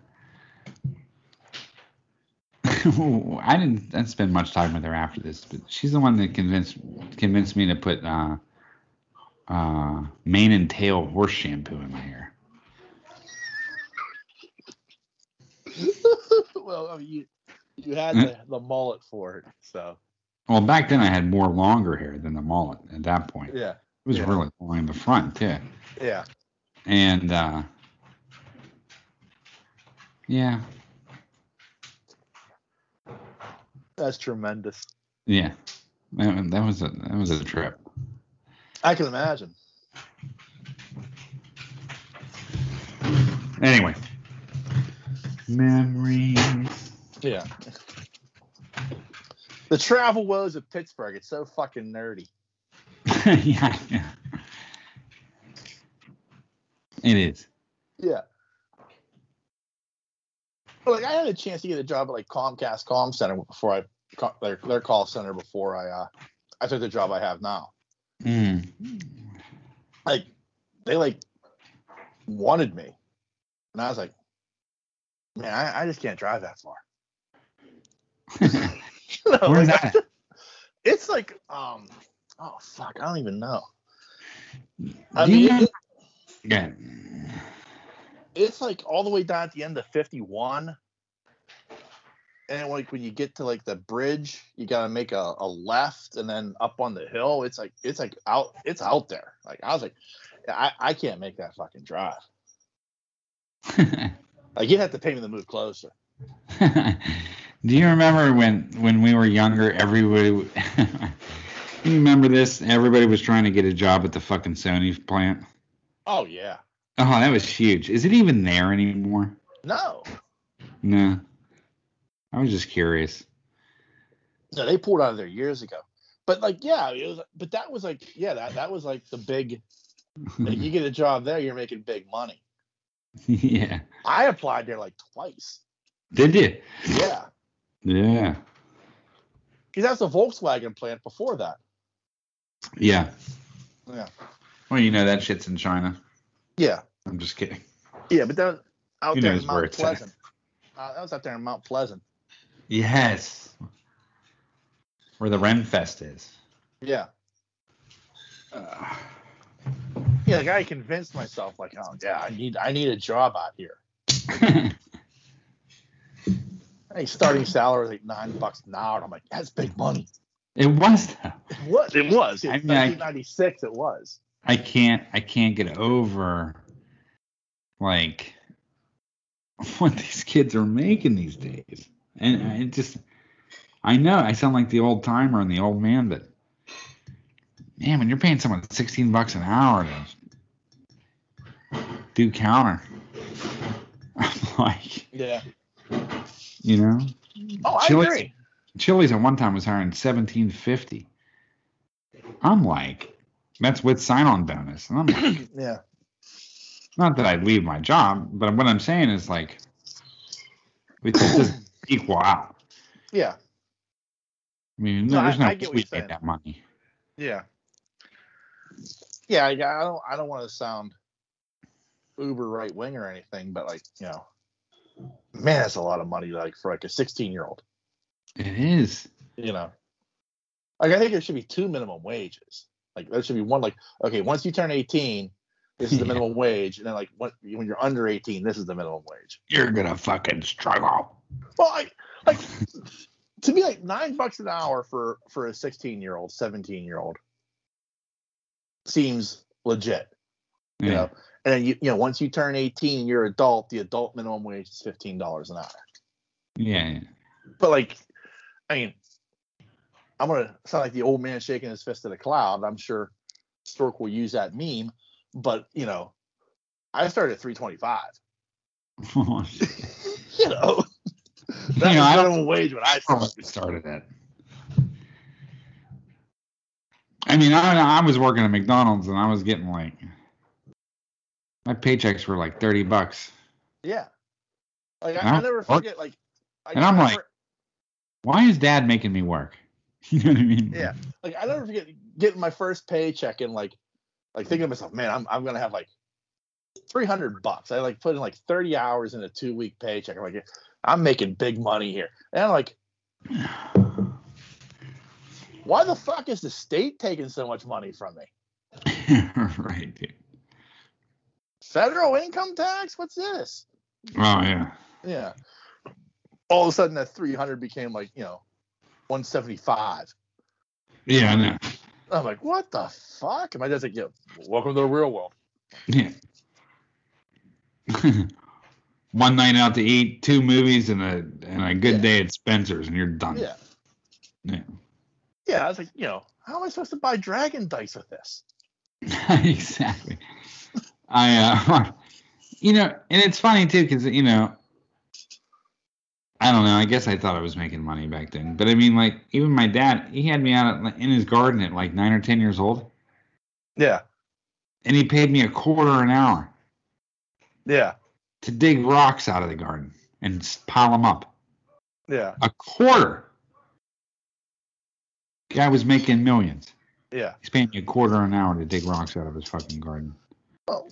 didn't spend much time with her after this, but she's the one that convinced me to put mane and tail horse shampoo in my hair. Well, I mean, you had the mullet for it, so. Well, back then I had more longer hair than the mullet at that point. Yeah. It was really long in the front, too. Yeah. And, yeah. That's tremendous. Yeah. That was a trip. I can imagine. Anyway. Memories. Yeah. The travel woes of Pittsburgh. It's so fucking nerdy. Yeah. It is. Yeah. Well, like I had a chance to get a job at like Comcast Comm Center their call center before I took the job I have now. Mm. Like they wanted me, and I was like, man, I just can't drive that far. Where's that? It's like oh fuck! I don't even know. It's like all the way down at the end of 51, and like when you get to like the bridge, you gotta make a left, and then up on the hill, it's like out, it's out there. Like I was like, I can't make that fucking drive. Like you'd have to pay me to move closer. Do you remember when we were younger, everybody? You remember this? Everybody was trying to get a job at the fucking Sony plant. Oh, yeah. Oh, that was huge. Is it even there anymore? No. I was just curious. No, they pulled out of there years ago. But like, yeah, it was. But that was like, yeah, that was like the big. Like, you get a job there, you're making big money. Yeah. I applied there like twice. Did you? Yeah. Yeah. Because that's a Volkswagen plant before that. Yeah. Yeah. Well, you know that shit's in China. Yeah. I'm just kidding. Yeah, but that out there in Mount Pleasant. That was out there in Mount Pleasant. Yes. Where the Renfest is. Yeah. Yeah, like I convinced myself, like, oh yeah, I need a job out here. I think starting salary was like $9 an hour, and I'm like, that's big money. It was though. It was. I mean, 1996. It was. I can't get over like what these kids are making these days, and it just. I know I sound like the old timer and the old man, but man, when you're paying someone $16 an hour to do counter, I'm like, yeah, you know. Oh, Chili's, I agree. Chili's at one time was hiring $17.50. I'm like, that's with sign-on bonus, and I'm like, yeah. Not that I'd leave my job, but what I'm saying is like, we just equal out. Yeah. I mean, no, there's no way to get that money. Yeah. Yeah, I don't want to sound uber right wing or anything, but like, you know, man, that's a lot of money, like for like a 16-year-old. It is. You know, like I think there should be two minimum wages. Like there should be one. Like, okay, once you turn 18, this is the minimum wage, and then like when you're under 18, this is the minimum wage. You're gonna fucking struggle. Well, like. To me, like $9 an hour for a 16-year-old, 17-year-old seems legit, you know. And then you know, once you turn 18 and you're adult, the adult minimum wage is $15 an hour. Yeah. But like, I mean, I'm gonna sound like the old man shaking his fist at a cloud. I'm sure Stork will use that meme, but you know, I started at $3.25. You know. That you know, I don't wage what I started at. I mean, I was working at McDonald's and I was getting like my paychecks were like $30. Yeah, like I never forget. Like, I'm like, why is Dad making me work? You know what I mean? Yeah, like I never forget getting my first paycheck and like thinking to myself, man, I'm gonna have like $300. I like put in like 30 hours in a 2-week paycheck. I'm like. I'm making big money here. And I'm like, why the fuck is the state taking so much money from me? Right, dude. Federal income tax? What's this? Oh, yeah. Yeah. All of a sudden, that $300 became like, you know, $175. Yeah, I know. I'm like, what the fuck? And my dad's like, yo, welcome to the real world. Yeah. One night out to eat, 2 movies, and a good day at Spencer's, and you're done. Yeah. I was like, you know, how am I supposed to buy dragon dice with this? Exactly. I, you know, and it's funny too because you know, I don't know. I guess I thought I was making money back then, but I mean, like even my dad, he had me out in his garden at like 9 or 10 years old. Yeah. And he paid me $0.25 an hour. Yeah. To dig rocks out of the garden and pile them up. Yeah. $0.25. Guy was making millions. Yeah. He's paying me $0.25 an hour to dig rocks out of his fucking garden. Well,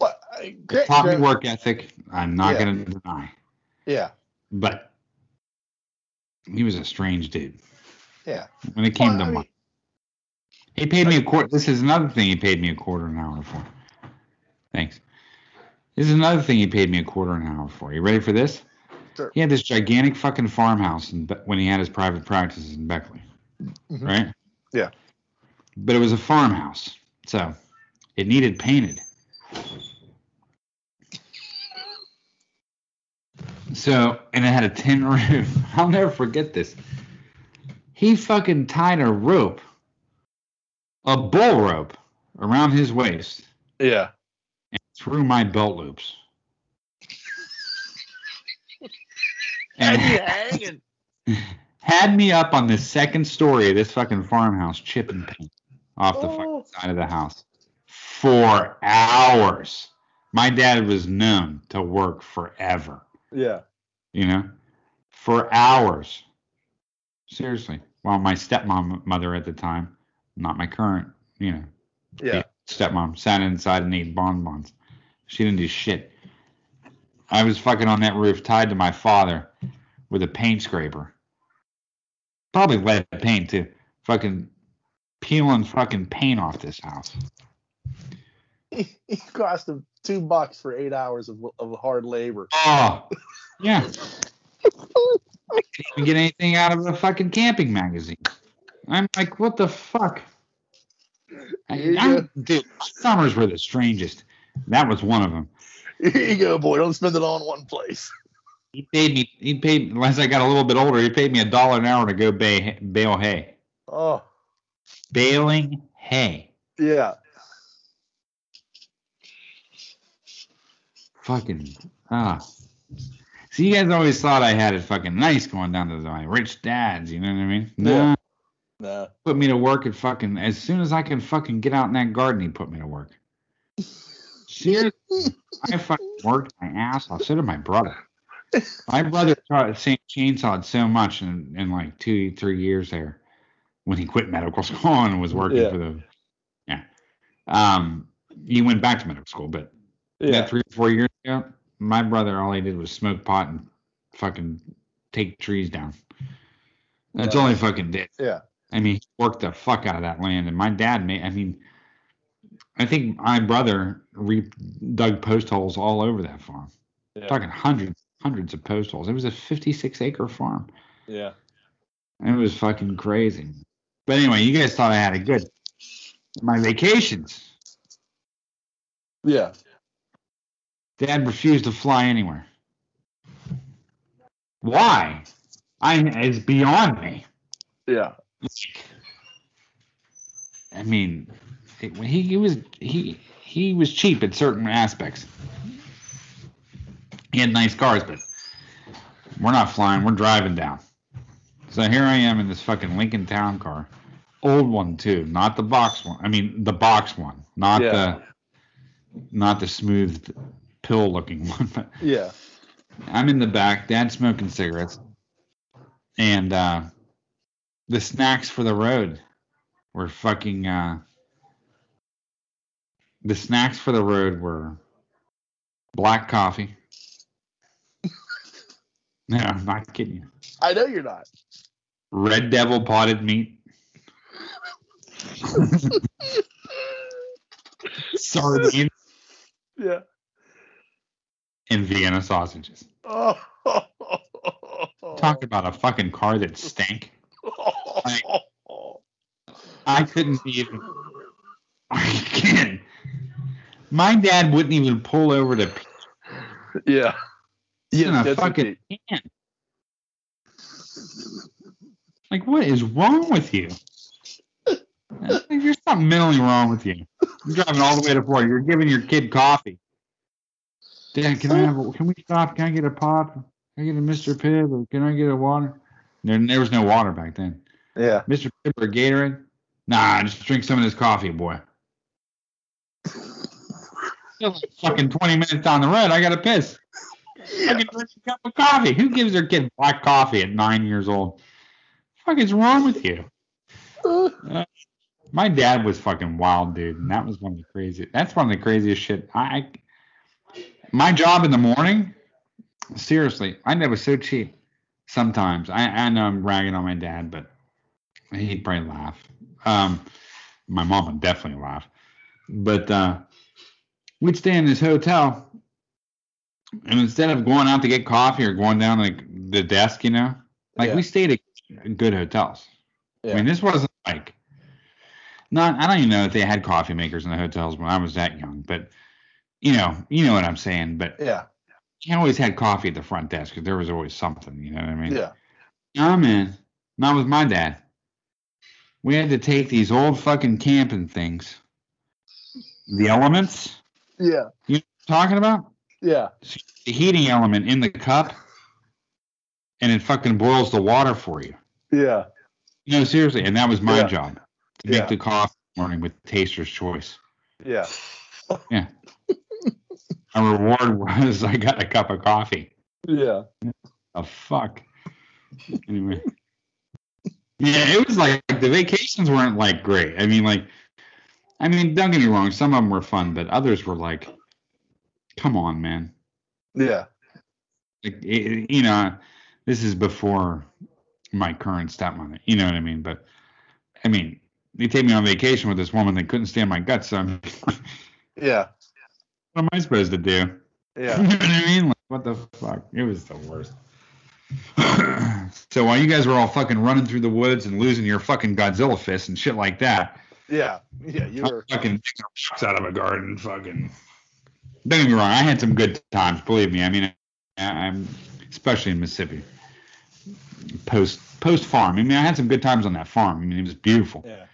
taught me work ethic. I'm not going to deny. Yeah. But he was a strange dude. Yeah. When it came to money. He paid me $0.25. This is another thing he paid me $0.25 an hour for. Thanks. This is another thing he paid me $0.25 an hour for. You ready for this? Sure. He had this gigantic fucking farmhouse when he had his private practices in Beckley, right? Yeah. But it was a farmhouse, so it needed painted. So, and it had a tin roof. I'll never forget this. He fucking tied a bull rope, around his waist. Yeah. Through my belt loops. And, and Had me up on the second story of this fucking farmhouse, chip and paint off the fucking side of the house for hours. My dad was known to work forever. Yeah. You know, for hours. Seriously. Well, my stepmom mother at the time, not my current, you know. Yeah. Stepmom sat inside and ate bonbons. She didn't do shit. I was fucking on that roof tied to my father with a paint scraper. Probably wet paint too. Fucking peeling fucking paint off this house. It cost him $2 for 8 hours of hard labor. Oh, yeah. I can't even get anything out of a fucking camping magazine. I'm like, what the fuck? Dude, summers were the strangest. That was one of them. Here you go, boy. Don't spend it all in one place. He paid me, once I got a little bit older, he paid me $1 an hour to go bale hay. Oh. Baling hay. Yeah. Fucking, See, you guys always thought I had it fucking nice going down to my rich dads, you know what I mean? No. Yeah. Nah. Put me to work at fucking, as soon as I can fucking get out in that garden, he put me to work. Seriously, I fucking worked my ass off. So did my brother. My brother taught St. Chainsawed so much in like 2-3 years there when he quit medical school and was working for the he went back to medical school, but 3-4 years ago, my brother, all he did was smoke pot and fucking take trees down. That's all he fucking did. Yeah. I mean, he worked the fuck out of that land, and my dad I think my brother dug post holes all over that farm. Yeah. Talking hundreds of post holes. It was a 56-acre farm. Yeah. It was fucking crazy. But anyway, you guys thought I had it good. My vacations. Yeah. Dad refused to fly anywhere. Why? It's beyond me. Yeah. I mean, he was cheap at certain aspects. He had nice cars, but we're not flying. We're driving down. So here I am in this fucking Lincoln Town car. Old one, too. Not the box one. I mean, the box one. Not the smooth pill-looking one. But yeah. I'm in the back. Dad's smoking cigarettes. And the snacks for the road were fucking... the snacks for the road were black coffee. No, I'm not kidding you. I know you're not. Red Devil potted meat. Sardines. Yeah. And Vienna sausages. Oh. Talk about a fucking car that stank. I couldn't even. I can't. My dad wouldn't even pull over to. Yeah. Yeah, a fucking can. Like, what is wrong with you? There's something mentally wrong with you. You're driving all the way to Florida. You're giving your kid coffee. Dad, can we stop? Can I get a pop? Can I get a Mr. Pibb? Or can I get a water? There was no water back then. Yeah. Mr. Pibb or Gatorade? Nah, just drink some of this coffee, boy. Still like fucking 20 minutes down the road, I gotta piss. Yeah. I can drink a cup of coffee. Who gives their kid black coffee at 9 years old? What the fuck is wrong with you? My dad was fucking wild, dude, and that was one of the craziest. That's one of the craziest shit. My job in the morning, seriously, my dad was so cheap. Sometimes I know I'm ragging on my dad, but he'd probably laugh. My mom would definitely laugh, but we'd stay in this hotel. And instead of going out to get coffee or going down like the desk, you know, like we stayed at good hotels. Yeah. I mean, this wasn't like I don't even know if they had coffee makers in the hotels when I was that young, but you know what I'm saying. But yeah, you always had coffee at the front desk because there was always something. You know what I mean? Yeah. Oh man, not with my dad. We had to take these old fucking camping things, the elements. Yeah. You know what I'm talking about? Yeah. The heating element in the cup and it fucking boils the water for you. Yeah. No, seriously. And that was my job, to make the coffee morning with Taster's Choice. Yeah. Yeah. My reward was I got a cup of coffee. Yeah. Oh, fuck. Anyway. Yeah, it was like the vacations weren't like great. I mean, don't get me wrong. Some of them were fun, but others were like, come on, man. Yeah. Like, you know, this is before my current stepmother. You know what I mean? But, I mean, they take me on vacation with this woman that couldn't stand my guts. So I'm yeah. What am I supposed to do? Yeah. You know what I mean? Like, what the fuck? It was the worst. So while you guys were all fucking running through the woods and losing your fucking Godzilla fists and shit like that. Yeah. Yeah. You were fucking picking rocks out of a garden. Fucking. Don't get me wrong. I had some good times. Believe me. I mean, I'm especially in Mississippi. Post farm. I mean, I had some good times on that farm. I mean, it was beautiful. Yeah.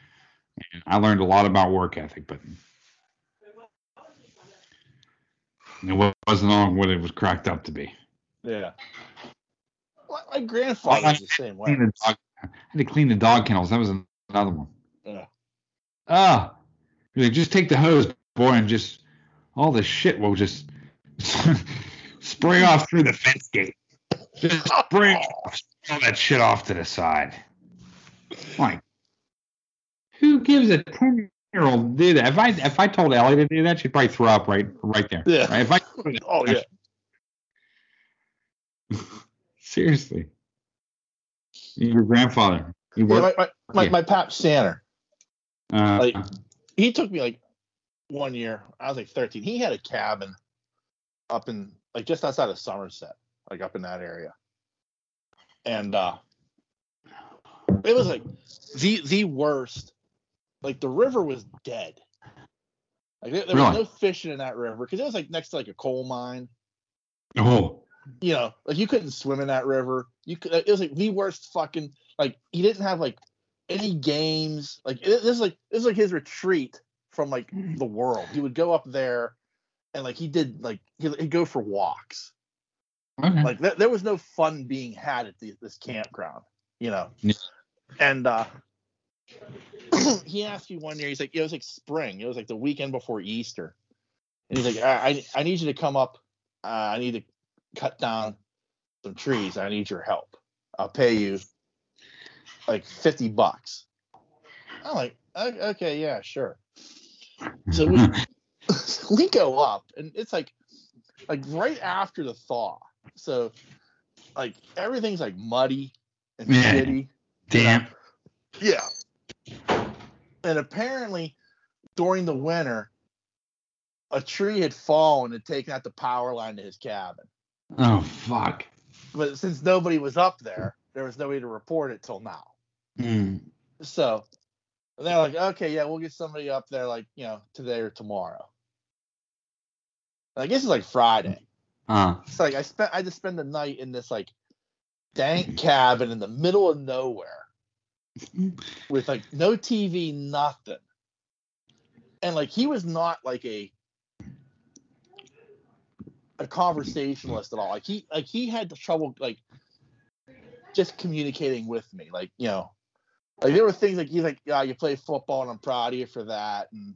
And I learned a lot about work ethic, but it wasn't all what it was cracked up to be. Yeah. My grandfather was the same way. I had to clean the dog kennels. That was another one. Yeah. Just take the hose, boy, and just all this shit will just spray off through the fence gate. Just spray off all that shit off to the side. Like, who gives a 10-year-old do that? If I told Ellie to do that, she'd probably throw up right there. Yeah. Right? If I oh yeah. Seriously, your grandfather. You my pap Sanner. He took me 1 year. I was 13. He had a cabin up in just outside of Somerset, up in that area, and it was the worst. The river was dead. There was no fishing in that river because it was next to a coal mine. Oh. You know, you couldn't swim in that river. It was the worst fucking. He didn't have any games. This is his retreat from the world. He would go up there, and he'd go for walks. Okay. There was no fun being had at this campground. You know, yeah. And he asked me one year. He's it was spring. It was the weekend before Easter, and he's I need you to come up. I need to cut down some trees. I need your help. I'll pay you $50. I'm okay, yeah, sure. So we go up, and it's right after the thaw. So everything's muddy and shitty. Damn. Yeah. And apparently during the winter, a tree had fallen and taken out the power line to his cabin. Oh, fuck. But since nobody was up there, there was nobody to report it till now. Mm. So they're okay, yeah, we'll get somebody up there, today or tomorrow. I guess it's Friday. So I just spent the night in this dank cabin in the middle of nowhere with no TV, nothing. And he was not a conversationalist at all. He had trouble just communicating with me. There were things he's yeah, you play football and I'm proud of you for that, and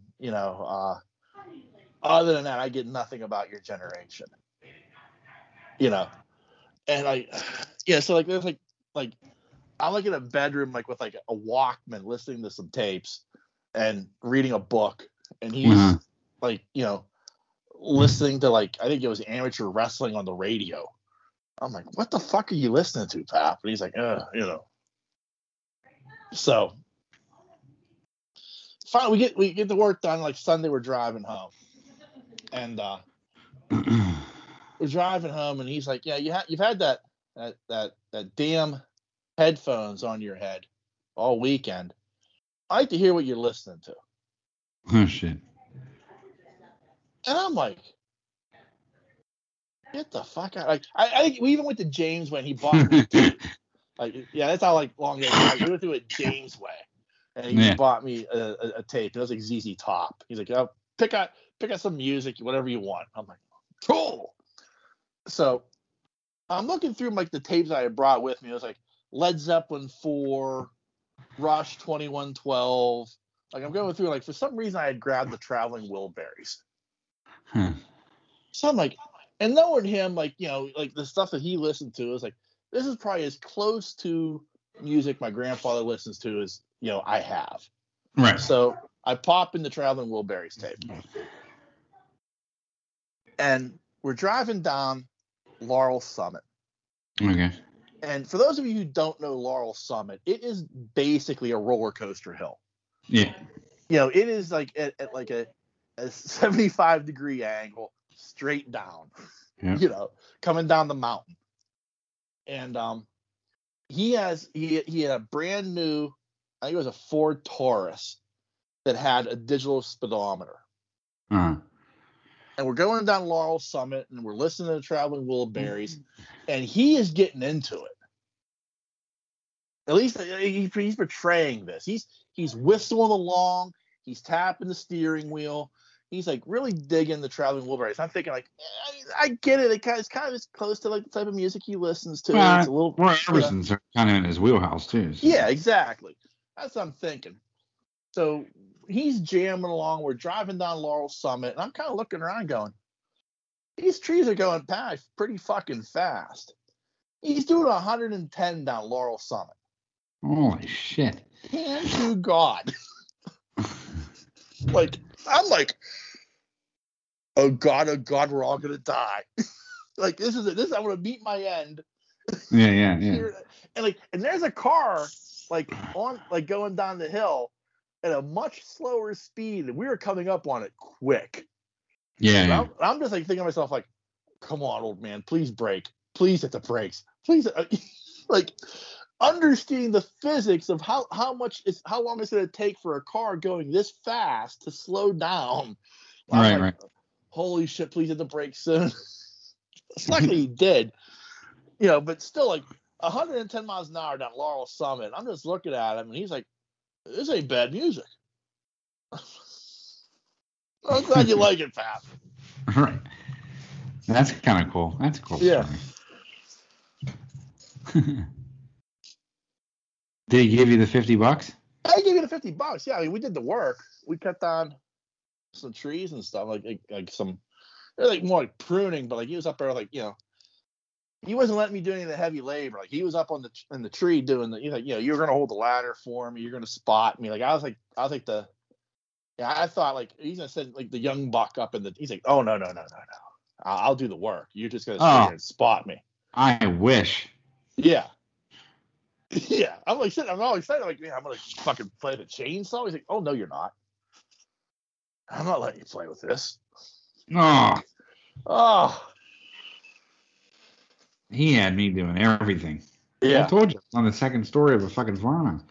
other than that I get nothing about your generation. You know. And there's I'm in a bedroom with a Walkman listening to some tapes and reading a book, and he's listening to I think it was amateur wrestling on the radio. I'm what the fuck are you listening to, Pap? And he's So finally we get the work done. Sunday we're driving home, and we're driving home, and he's yeah, you've had that damn headphones on your head all weekend. I like to hear what you're listening to. Oh shit. And I'm get the fuck out! I think we even went to James when he bought me a tape. That's how long ago. We went through it James way, and he bought me a tape. It was ZZ Top. He's oh, pick out some music, whatever you want. I'm cool. So I'm looking through like the tapes I had brought with me. It was like Led Zeppelin 4, Rush 2112. Like I'm going through, like for some reason I had grabbed the Traveling Wilburys. So I'm like, and knowing him, like, you know, like the stuff that he listened to is like, this is probably as close to music my grandfather listens to as, you know, I have. Right. So I pop in the Traveling Wilburys tape. And we're driving down Laurel Summit. Okay. And for those of you who don't know Laurel Summit, it is basically a roller coaster hill. Yeah. You know, it is like at like a 75 degree angle straight down, yeah. You know, coming down the mountain. And he had a brand new, I think it was a Ford Taurus that had a digital speedometer. Uh-huh. And we're going down Laurel Summit and we're listening to the Traveling Wilburys, and he is getting into it. At least he's portraying this. He's whistling along. He's tapping the steering wheel. He's like really digging the Traveling Wilburys. I'm thinking like, I get it. It's kind of as close to like the type of music he listens to. Well, it's a little. Well, Everson's kind of in his wheelhouse too. So. Yeah, exactly. That's what I'm thinking. So he's jamming along. We're driving down Laurel Summit, and I'm kind of looking around going, these trees are going past pretty fucking fast. He's doing 110 down Laurel Summit. Holy shit. Hand to God. Like, I'm like, oh God, we're all going to die. Like, this is it. This, I'm going to meet my end. Yeah. And there's a car, like, on, like, going down the hill at a much slower speed. And we were coming up on it quick. Yeah. And I'm just, like, thinking to myself, like, come on, old man, please brake. Please hit the brakes. Please, like... Understanding the physics of how long is it going to take for a car going this fast to slow down. Right. Holy shit! Please hit the brakes soon. Luckily he did, you know. But still, like 110 miles an hour down Laurel Summit. I'm just looking at him, and he's like, "This ain't bad music." I'm glad you like it, Pat. Right. That's kind of cool. That's cool. Yeah. Did he give you the $50? I gave you the $50. Yeah, I mean, we did the work. We cut down some trees and stuff, like some, they're like more like pruning, but like he was up there, like, you know, he wasn't letting me do any of the heavy labor. Like he was up on in the tree doing the, like, you know, you're gonna hold the ladder for me, you're gonna spot me. Like I was like the, yeah, I thought like he's gonna send like the young buck up in the. He's like, oh no, I'll do the work. You're just gonna sit here and spot me. I wish. Yeah. Yeah, I'm like sitting. I'm all excited. I'm like, yeah, I'm gonna fucking play the chainsaw. He's like, oh no, you're not. I'm not letting you play with this. No. Oh. He had me doing everything. Yeah. I told you on the second story of a fucking farmhouse.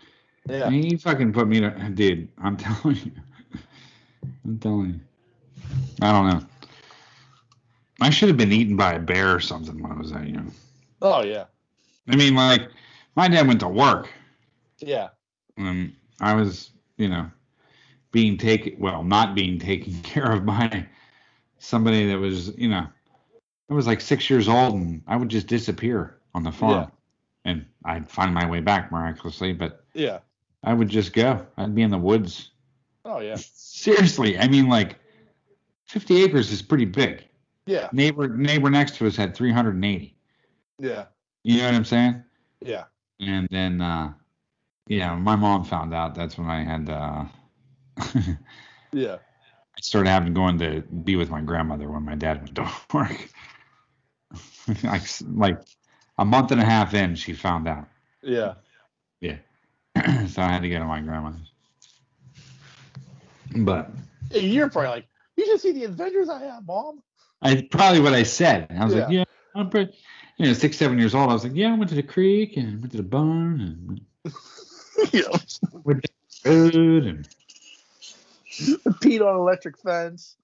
Yeah. And he fucking put me to, dude. I'm telling you. I don't know. I should have been eaten by a bear or something when I was that young. Oh yeah. I mean, like. My dad went to work. Yeah. I was, you know, not being taken care of by somebody that was, you know, I was like 6 years old and I would just disappear on the farm. Yeah. And I'd find my way back miraculously, but yeah, I would just go. I'd be in the woods. Oh, yeah. Seriously. I mean, like 50 acres is pretty big. Yeah. Neighbor next to us had 380. Yeah. You know what I'm saying? Yeah. And then, my mom found out. That's when I had, yeah, I started going to be with my grandmother when my dad went to work. like a month and a half in, she found out. Yeah. Yeah. So I had to go to my grandmother's. But you're probably like, you should see the adventures I have, Mom. I probably what I said. I was like, yeah, I'm pretty. You know, 6, 7 years old, I was like, yeah, I went to the creek and went to the barn and went to the road and peed on electric fence.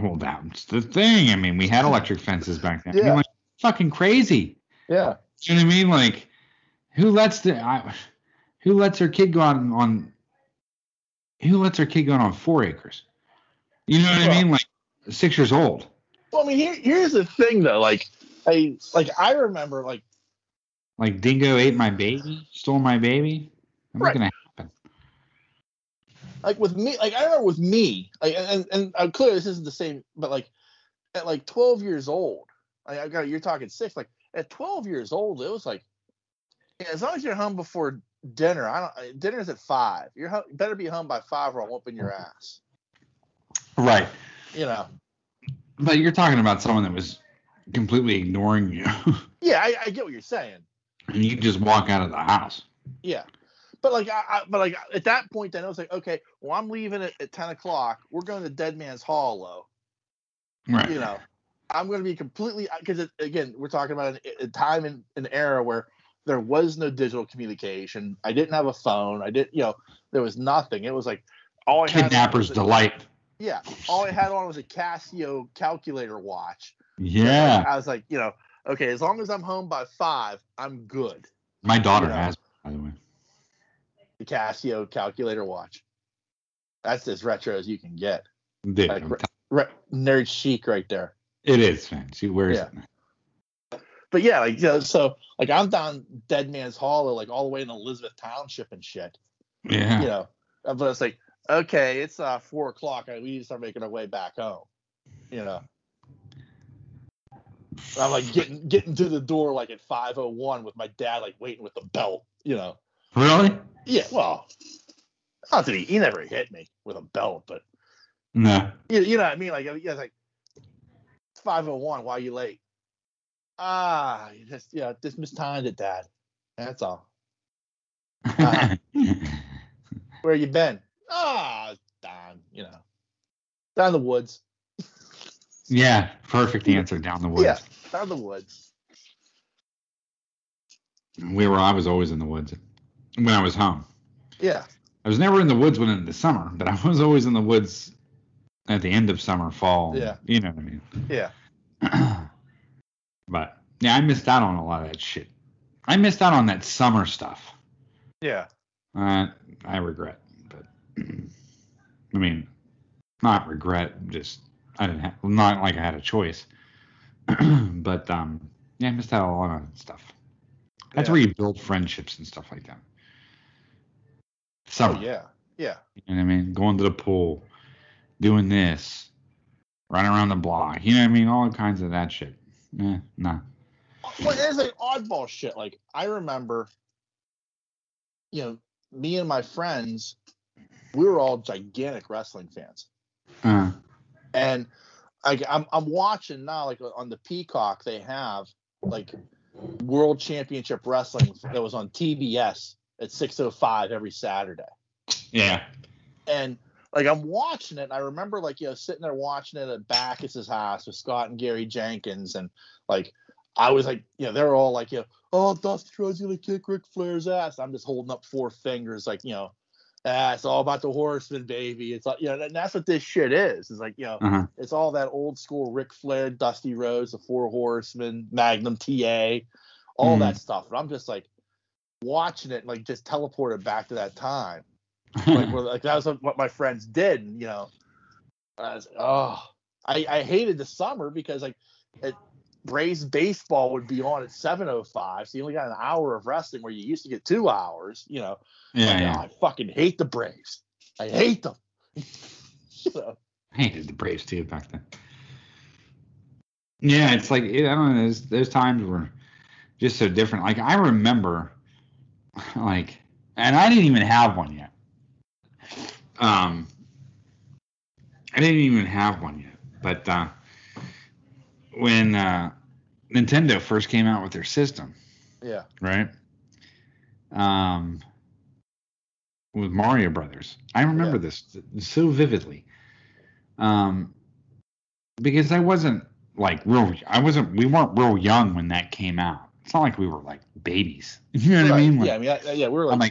Well, that's the thing. I mean, we had electric fences back then. Yeah. It was fucking crazy. Yeah. You know what I mean? Like, who lets their kid go on 4 acres? You know what I mean? Like 6 years old. Well, I mean, here's the thing though, like I remember like Dingo ate my baby, stole my baby. I'm not gonna happen. Like with me, and clearly this isn't the same, but at 12 years old, you're talking 6. Like at 12 years old, it was like, yeah, as long as you're home before dinner, dinner's at 5. You better be home by 5 or I'll whoop in your ass. Right. You know. But you're talking about someone that was completely ignoring you. Yeah, I get what you're saying. And you just walk out of the house. Yeah. But at that point, then I was like, okay, well, I'm leaving at 10:00. We're going to Dead Man's Hollow. Right. You know, I'm going to be completely, because again, we're talking about a time in an era where there was no digital communication. I didn't have a phone. There was nothing. It was like all I had. Kidnapper's delight. Yeah, all I had on was a Casio calculator watch. Yeah, I was like, okay, as long as I'm home by 5, I'm good. My daughter has, by the way, the Casio calculator watch. That's as retro as you can get. Dude, nerd chic right there. It is, man. She wears it. Man. But yeah, I'm down Dead Man's Hollow, all the way in Elizabeth Township and shit. Yeah. But it's like, okay, it's 4:00. We need to start making our way back home. I'm getting to the door at 5:01 with my dad waiting with the belt. Really? Yeah. Well, not that he never hit me with a belt, but no. You know what I mean? It's 5:01. Why are you late? Just mistimed it, Dad. That's all. Where you been? Down the woods. Yeah, perfect answer. Down the woods. Yeah, down the woods. I was always in the woods when I was home. Yeah. I was never in the woods when in the summer, but I was always in the woods at the end of summer, fall. Yeah. You know what I mean? Yeah. But yeah, I missed out on a lot of that shit. I missed out on that summer stuff. Yeah. I regret. I mean, not regret, just not like I had a choice. But yeah, I missed out on a lot of stuff. That's where you build friendships and stuff like that. Summer. Oh, yeah, yeah. You know what I mean? Going to the pool, doing this, running around the block. You know what I mean? All kinds of that shit. Nah. Well, it's oddball shit. I remember, me and my friends, we were all gigantic wrestling fans. And I'm watching now, on the Peacock, they have World Championship Wrestling that was on TBS at 6:05 every Saturday. Yeah. And I'm watching it, and I remember sitting there watching it at Backus's house with Scott and Gary Jenkins, and I was they're all oh, Dusty Rhodes gonna kick Ric Flair's ass. I'm just holding up 4 fingers, it's all about the horseman, baby. It's and that's what this shit is. It's it's all that old school Ric Flair, Dusty Rhodes, the 4 Horsemen, Magnum TA, all that stuff. And I'm just watching it, just teleported back to that time. That was what my friends did. And, I hated the summer because Braves baseball would be on at 7:05, so you only got an hour of wrestling where you used to get 2 hours. I fucking hate the Braves. I hate them. I hated the Braves too back then. Yeah, it's I don't know. Those times were just so different. I remember, and I didn't even have one yet. But when Nintendo first came out with their system, yeah, right, with Mario Brothers, I remember this so vividly, because we weren't real young when that came out. It's not like we were babies, you know what I mean? We were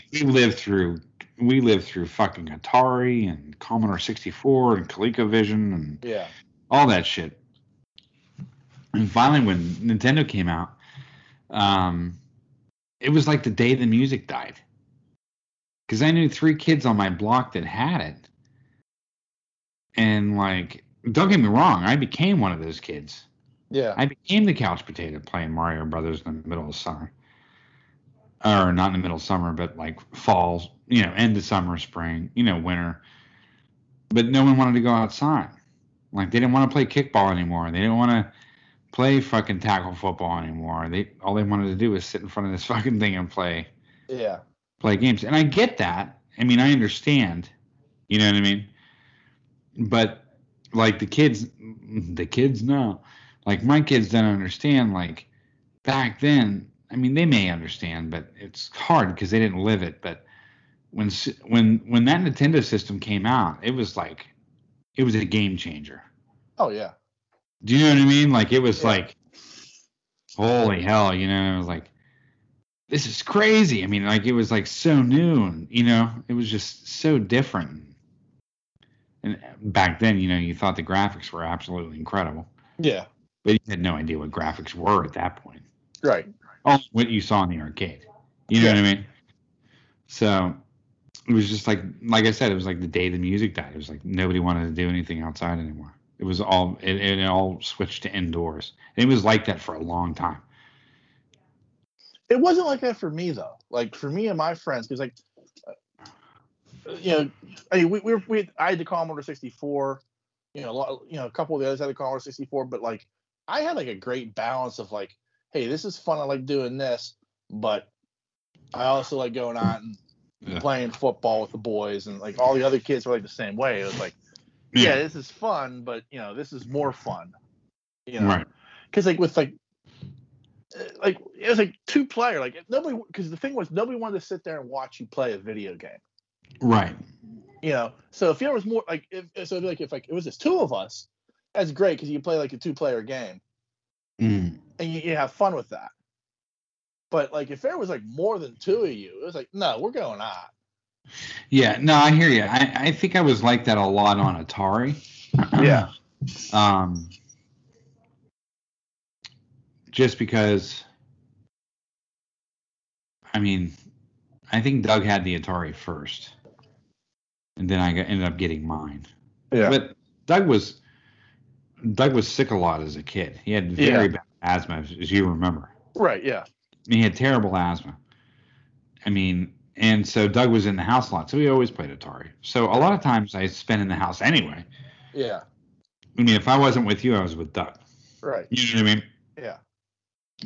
we lived through fucking Atari and Commodore 64 and ColecoVision and all that shit. And finally, when Nintendo came out, it was the day the music died. Because I knew 3 kids on my block that had it. And, don't get me wrong, I became one of those kids. Yeah. I became the couch potato playing Mario Brothers in the middle of summer. Or not in the middle of summer, but like fall, you know, end of summer, spring, you know, winter. But no one wanted to go outside. Like, they didn't want to play kickball anymore. They didn't want to play fucking tackle football anymore. All they wanted to do was sit in front of this fucking thing and play. Yeah. Play games. And I get that. I mean, I understand. You know what I mean? But like the kids now, like my kids don't understand. Like back then, I mean, they may understand, but it's hard because they didn't live it. But when that Nintendo system came out, it was a game changer. Oh yeah. Do you know what I mean? Like it was like, holy hell, you know? It was like, this is crazy. I mean, like it was like so new, and you know, it was just so different. And back then, you know, you thought the graphics were absolutely incredible. Yeah. But you had no idea what graphics were at that point. Right. All what you saw in the arcade. You know what I mean? So it was just like I said, it was like the day the music died. It was like nobody wanted to do anything outside anymore. It was all, it all switched to indoors. And it was like that for a long time. It wasn't like that for me, though. Like for me and my friends, because like, you know, I mean, I had the Commodore 64. You know, a couple of the others had the Commodore 64, but like I had like a great balance of like, hey, this is fun. I like doing this, but I also like going out and playing football with the boys, and like all the other kids were like the same way. It was like, yeah, this is fun, but you know, this is more fun. You know, right? Because like with like it was like two player. Like nobody, because the thing was nobody wanted to sit there and watch you play a video game. Right. You know, so if there was more like, if it was just two of us, that's great because you play like a 2-player game, and you have fun with that. But like if there was like more than two of you, it was like, no, we're going out. Yeah, no, I hear you. I think I was like that a lot on Atari. Yeah. Just because, I mean, I think Doug had the Atari first, and then I ended up getting mine. Yeah. But Doug was sick a lot as a kid. He had very bad asthma, as you remember. Right. Yeah. He had terrible asthma. I mean, and so Doug was in the house a lot, so he always played Atari. So a lot of times I spent in the house anyway. Yeah. I mean, if I wasn't with you, I was with Doug. Right. You know what I mean? Yeah.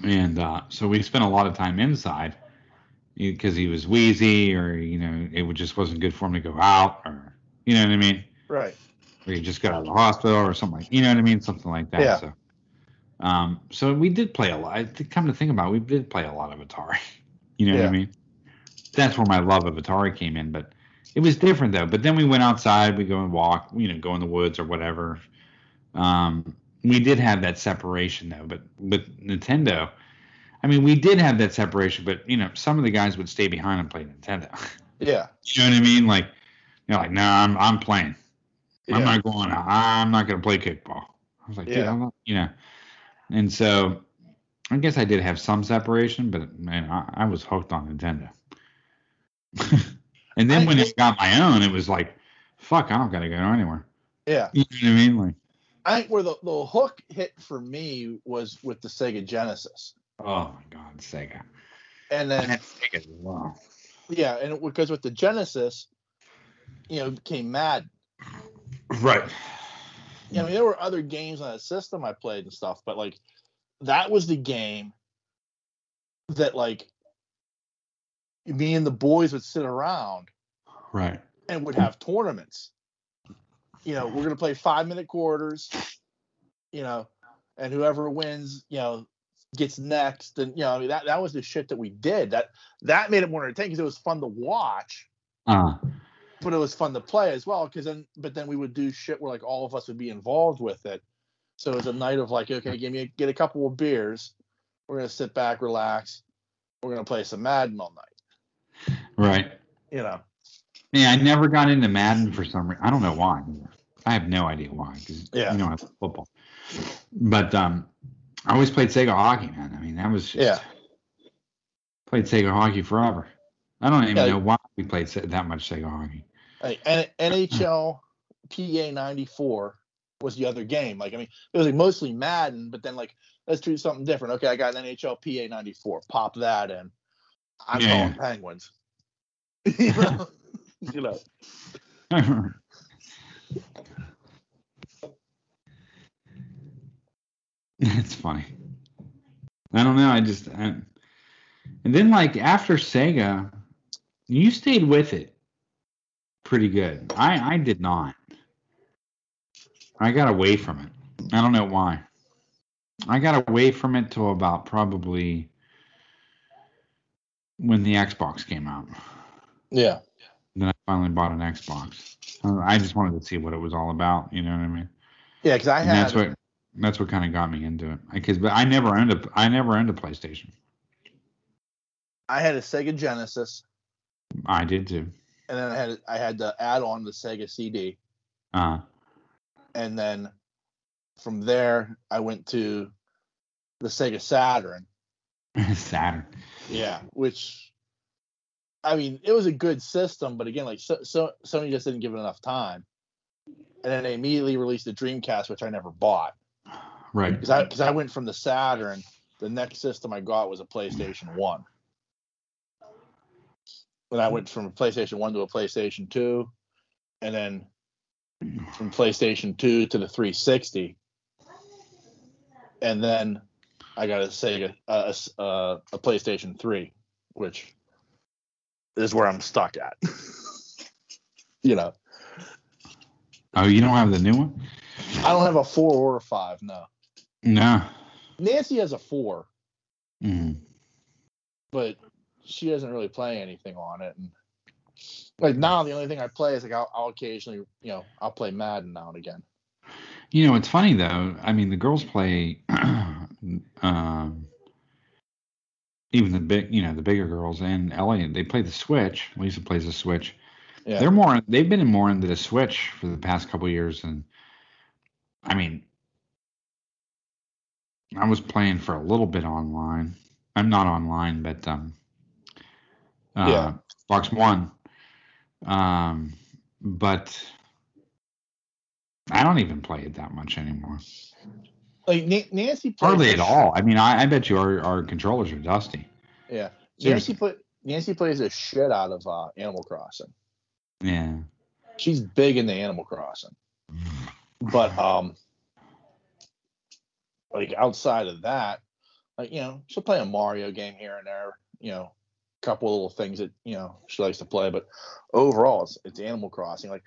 And so we spent a lot of time inside. Because he was wheezy, or you know, it just wasn't good for him to go out, or you know what I mean, right? Or he just got out of the hospital, or something like, you know what I mean, something like that. Yeah. So, so we did play a lot. I come to think about it, we did play a lot of Atari. You know what I mean? That's where my love of Atari came in. But it was different though. But then we went outside, we go and walk, you know, go in the woods or whatever. We did have that separation though. But with Nintendo. I mean, we did have that separation, but, you know, some of the guys would stay behind and play Nintendo. Yeah. You know what I mean? Like, you know, like, no, I'm playing. Yeah. I'm not going out. I'm not going to play kickball. I was like, dude, I'm not, you know. And so I guess I did have some separation, but, man, I was hooked on Nintendo. And then when I got my own, it was like, fuck, I don't got to go anywhere. Yeah. You know what I mean? Like, I think where the hook hit for me was with the Sega Genesis. Oh my God, Sega! And then Sega as well. Yeah, and because with the Genesis, you know, it became Madden. Right. Yeah, I mean, there were other games on that system I played and stuff, but like that was the game that like me and the boys would sit around, right, and would have tournaments. You know, we're gonna play 5-minute quarters. You know, and whoever wins, you know, gets next, and you know, I mean, that was the shit that we did. That made it more entertaining because it was fun to watch, but it was fun to play as well. But then we would do shit where like all of us would be involved with it. So it was a night of like, okay, get a couple of beers. We're gonna sit back, relax. We're gonna play some Madden all night. Right. You know. Yeah, I never got into Madden for some reason. I don't know why. I have no idea why. Because you know, I play football, but I always played Sega hockey, man. I mean, that was just, played Sega hockey forever. I don't even know why we played that much Sega hockey. Like, NHL PA 94 was the other game. Like, I mean, it was like mostly Madden, but then like, let's do something different. Okay, I got an NHL PA 94. Pop that in. I'm calling Penguins. You know? You know. That's funny. I don't know. And then like after Sega, you stayed with it pretty good. I did not. I got away from it. I don't know why. I got away from it till about probably when the Xbox came out. Yeah. Then I finally bought an Xbox. I just wanted to see what it was all about. You know what I mean? Yeah, because I had. That's what kind of got me into it. But I never owned a PlayStation. I had a Sega Genesis. I did too. And then I had to add on the Sega CD. And then from there, I went to the Sega Saturn. Saturn. Yeah, which, I mean, it was a good system, but again, like, so Sony just didn't give it enough time. And then they immediately released the Dreamcast, which I never bought. Right. Because I went from the Saturn, the next system I got was a PlayStation 1. When I went from a PlayStation 1 to a PlayStation 2, and then from PlayStation 2 to the 360, and then I got a Sega, a PlayStation 3, which is where I'm stuck at. You know. Oh, you don't have the new one? I don't have a 4 or a 5, no. No. Nancy has a 4. Mm. But she doesn't really play anything on it. And like now, the only thing I play is like I'll occasionally, you know, I'll play Madden now and again. You know, it's funny though. I mean, the girls play, even the bigger girls and Ellie. They play the Switch. Lisa plays the Switch. Yeah. They've been more into the Switch for the past couple of years. And I mean, I was playing for a little bit online. I'm not online, but Box One. But I don't even play it that much anymore. Like Nancy plays hardly at all. I mean, I bet you our controllers are dusty. Yeah, Nancy plays the shit out of Animal Crossing. Yeah, she's big into Animal Crossing. But like outside of that, like you know, she'll play a Mario game here and there. You know, a couple of little things that you know she likes to play. But overall, it's Animal Crossing. Like.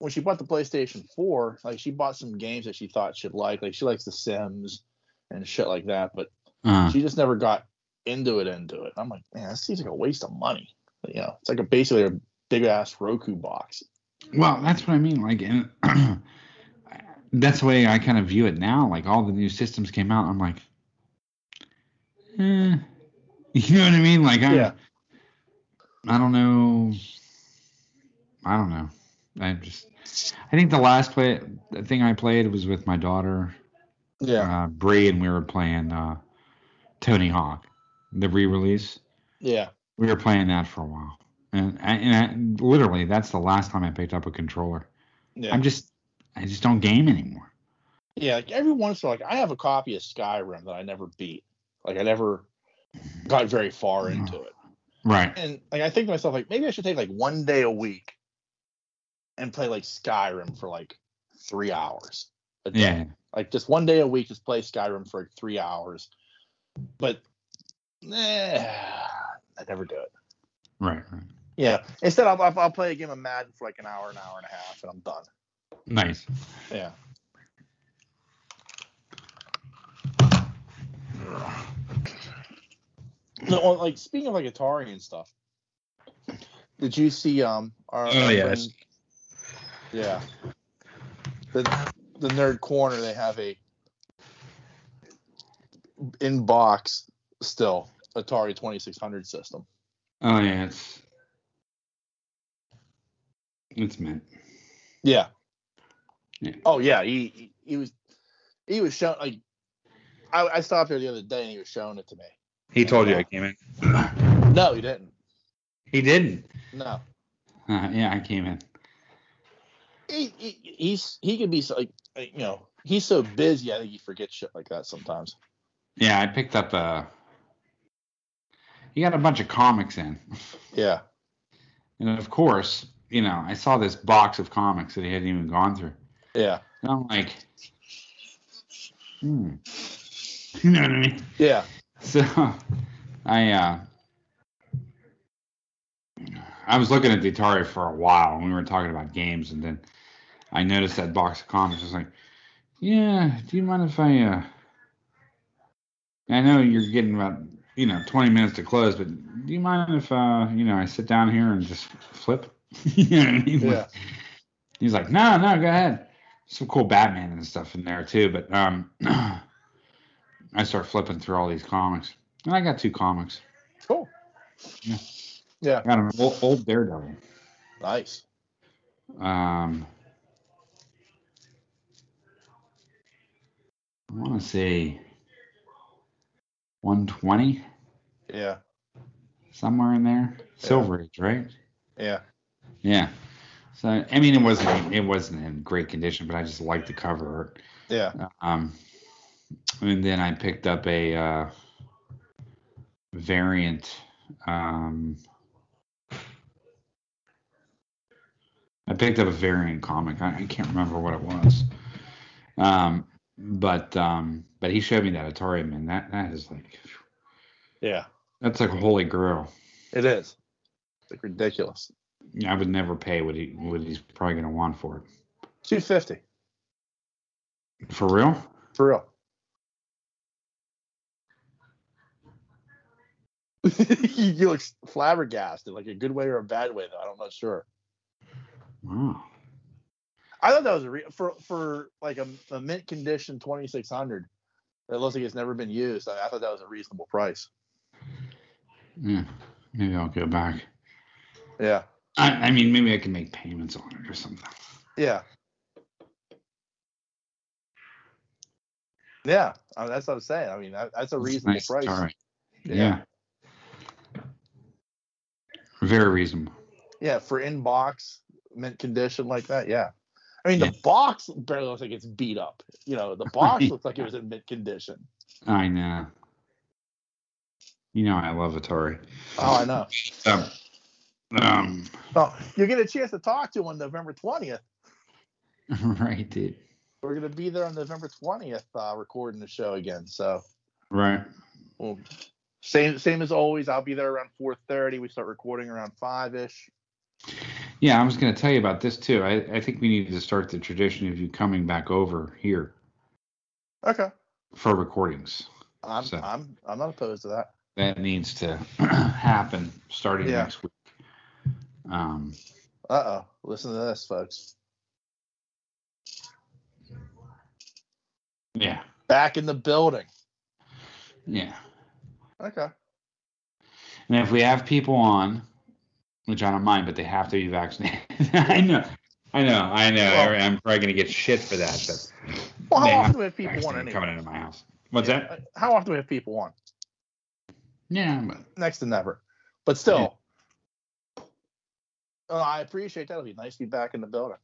When she bought the PlayStation 4, like she bought some games that she thought she'd like. Like she likes The Sims and shit like that, but she just never got into it. I'm like, man, that seems like a waste of money. But, you know, it's like basically a big ass Roku box. Well, that's what I mean. Like, and that's the way I kind of view it now. Like all the new systems came out, I'm like, you know what I mean? Like, I don't know. I think the last thing I played was with my daughter, Bree, and we were playing Tony Hawk, the re-release. Yeah, we were playing that for a while, and I, literally that's the last time I picked up a controller. Yeah, I just don't game anymore. Yeah, like every once in a while, like I have a copy of Skyrim that I never beat. Like I never got very far into it. Right. And like I think to myself, like maybe I should take like one day a week. And play like Skyrim for like 3 hours a day. Yeah. Like just one day a week, just play Skyrim for like 3 hours. But I never do it. Right. Yeah. Instead, I'll play a game of Madden for like an hour and a half, and I'm done. Nice. Yeah. No, like speaking of like Atari and stuff, did you see our? Oh yes. Yeah, the nerd corner, they have a in box still Atari 2600 system. Oh yeah, it's mint. Yeah. Oh yeah, he was showing like I stopped there the other day and he was showing it to me. He told you I came in. No, he didn't. He didn't. No. I came in. He could be like, you know, he's so busy. I think he forgets shit like that sometimes. Yeah, I picked up he got a bunch of comics in. Yeah. And of course, you know, I saw this box of comics that he hadn't even gone through. Yeah. And I'm like, You know what I mean? Yeah. So I was looking at the Atari for a while, and we were talking about games, and then I noticed that box of comics. I was like, yeah, do you mind if I I know you're getting about, you know, 20 minutes to close, but do you mind if, you know, I sit down here and just flip? You know what I mean? Yeah. He's like, no, go ahead. Some cool Batman and stuff in there, too, but I start flipping through all these comics, and I got two comics. Cool. Yeah. Yeah. Got an old Daredevil. Nice. I want to say 120. Yeah. Somewhere in there. Yeah. Silver Age, right? Yeah. Yeah. So, I mean, it wasn't in great condition, but I just liked the cover art. Yeah. And then I picked up a variant. I picked up a variant comic. I can't remember what it was. But he showed me that Atari, man. That is like, yeah, that's like a holy grail. It is. It's like ridiculous. I would never pay what he's probably gonna want for it. $250. For real? For real. You look flabbergasted, like a good way or a bad way, though. I'm not sure. Wow. I thought that was for like a mint condition 2600. It looks like it's never been used. I thought that was a reasonable price. Yeah, maybe I'll go back. Yeah. I mean, maybe I can make payments on it or something. Yeah. Yeah, I mean, that's what I'm saying. I mean, that's a reasonable price. All right. Yeah. Very reasonable. Yeah, for in-box, mint condition like that, yeah. I mean, the box barely looks like it's beat up. You know, the box looks like it was in mint condition. I know. You know I love Atari. Oh, I know. Well, you'll get a chance to talk to him on November 20th. Right, dude. We're going to be there on November 20th recording the show again, so. Right. Well, same as always. I'll be there around 4:30. We start recording around 5-ish. Yeah, I was going to tell you about this, too. I think we need to start the tradition of you coming back over here. Okay. For recordings. I'm not opposed to that. That needs to happen starting next week. Uh-oh. Listen to this, folks. Yeah. Back in the building. Yeah. Okay. And if we have people on, which I don't mind, but they have to be vaccinated. I know. Well, I'm probably going to get shit for that. But well, how often do we have people on anyway? Coming into my house. What's that? How often do we have people on? Yeah. But, next to never. But still, I appreciate that. It'll be nice to be back in the building.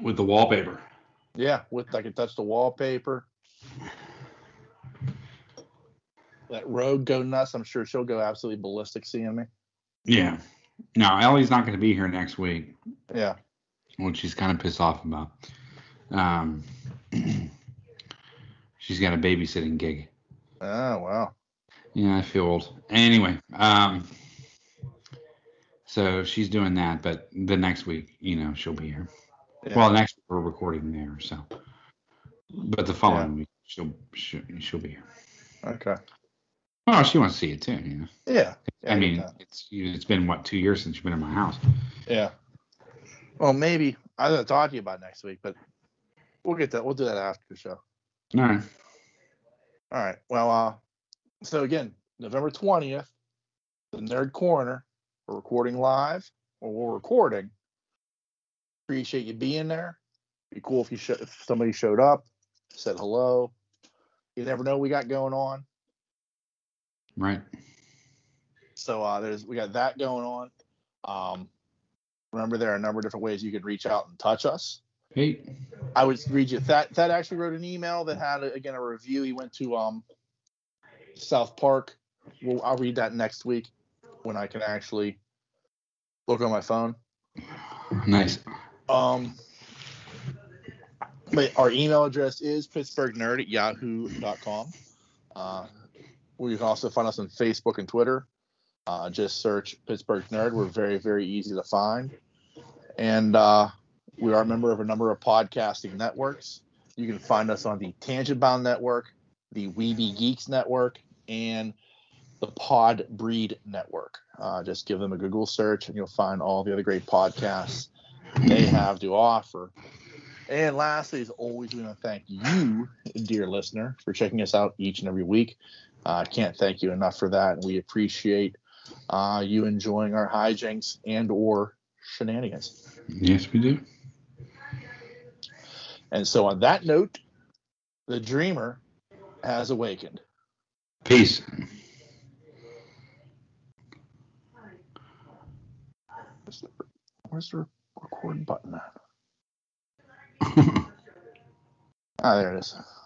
With the wallpaper. Yeah, I can touch the wallpaper. That rogue go nuts. I'm sure she'll go absolutely ballistic seeing me. Yeah. No, Ellie's not going to be here next week. Yeah. Which she's kind of pissed off about. She's got a babysitting gig. Oh, wow. Yeah, I feel old. Anyway, so she's doing that, but the next week, you know, she'll be here. Yeah. Well, next week we're recording there, so. But the following week, she'll be here. Okay. Well, she wants to see it too, you know. Yeah. I mean, it's been, 2 years since you've been in my house. Yeah. Well, maybe. I'm going to talk to you about next week, but we'll get that. We'll do that after the show. All right. Well, so again, November 20th, the Nerd Corner. We're recording live, or we're recording. Appreciate you being there. It'd be cool if if somebody showed up, said hello. You never know what we got going on. Right. So we got that going on. Remember, there are a number of different ways you could reach out and touch us. Hey, I would read you. That actually wrote an email that had, again, a review. He went to South Park. Well, I'll read that next week when I can actually look on my phone. Nice. But our email address is pittsburghnerd@yahoo.com. You can also find us on Facebook and Twitter. Just search Pittsburgh Nerd. We're very, very easy to find. And we are a member of a number of podcasting networks. You can find us on the Tangent Bound Network, the Weeby Geeks Network, and the Pod Breed Network. Just give them a Google search, and you'll find all the other great podcasts they have to offer. And lastly, as always, we want to thank you, dear listener, for checking us out each and every week. I can't thank you enough for that, and we appreciate you enjoying our hijinks and or shenanigans. Yes, we do. And so on that note, the dreamer has awakened. Peace. Where's the record button at? Ah, there it is.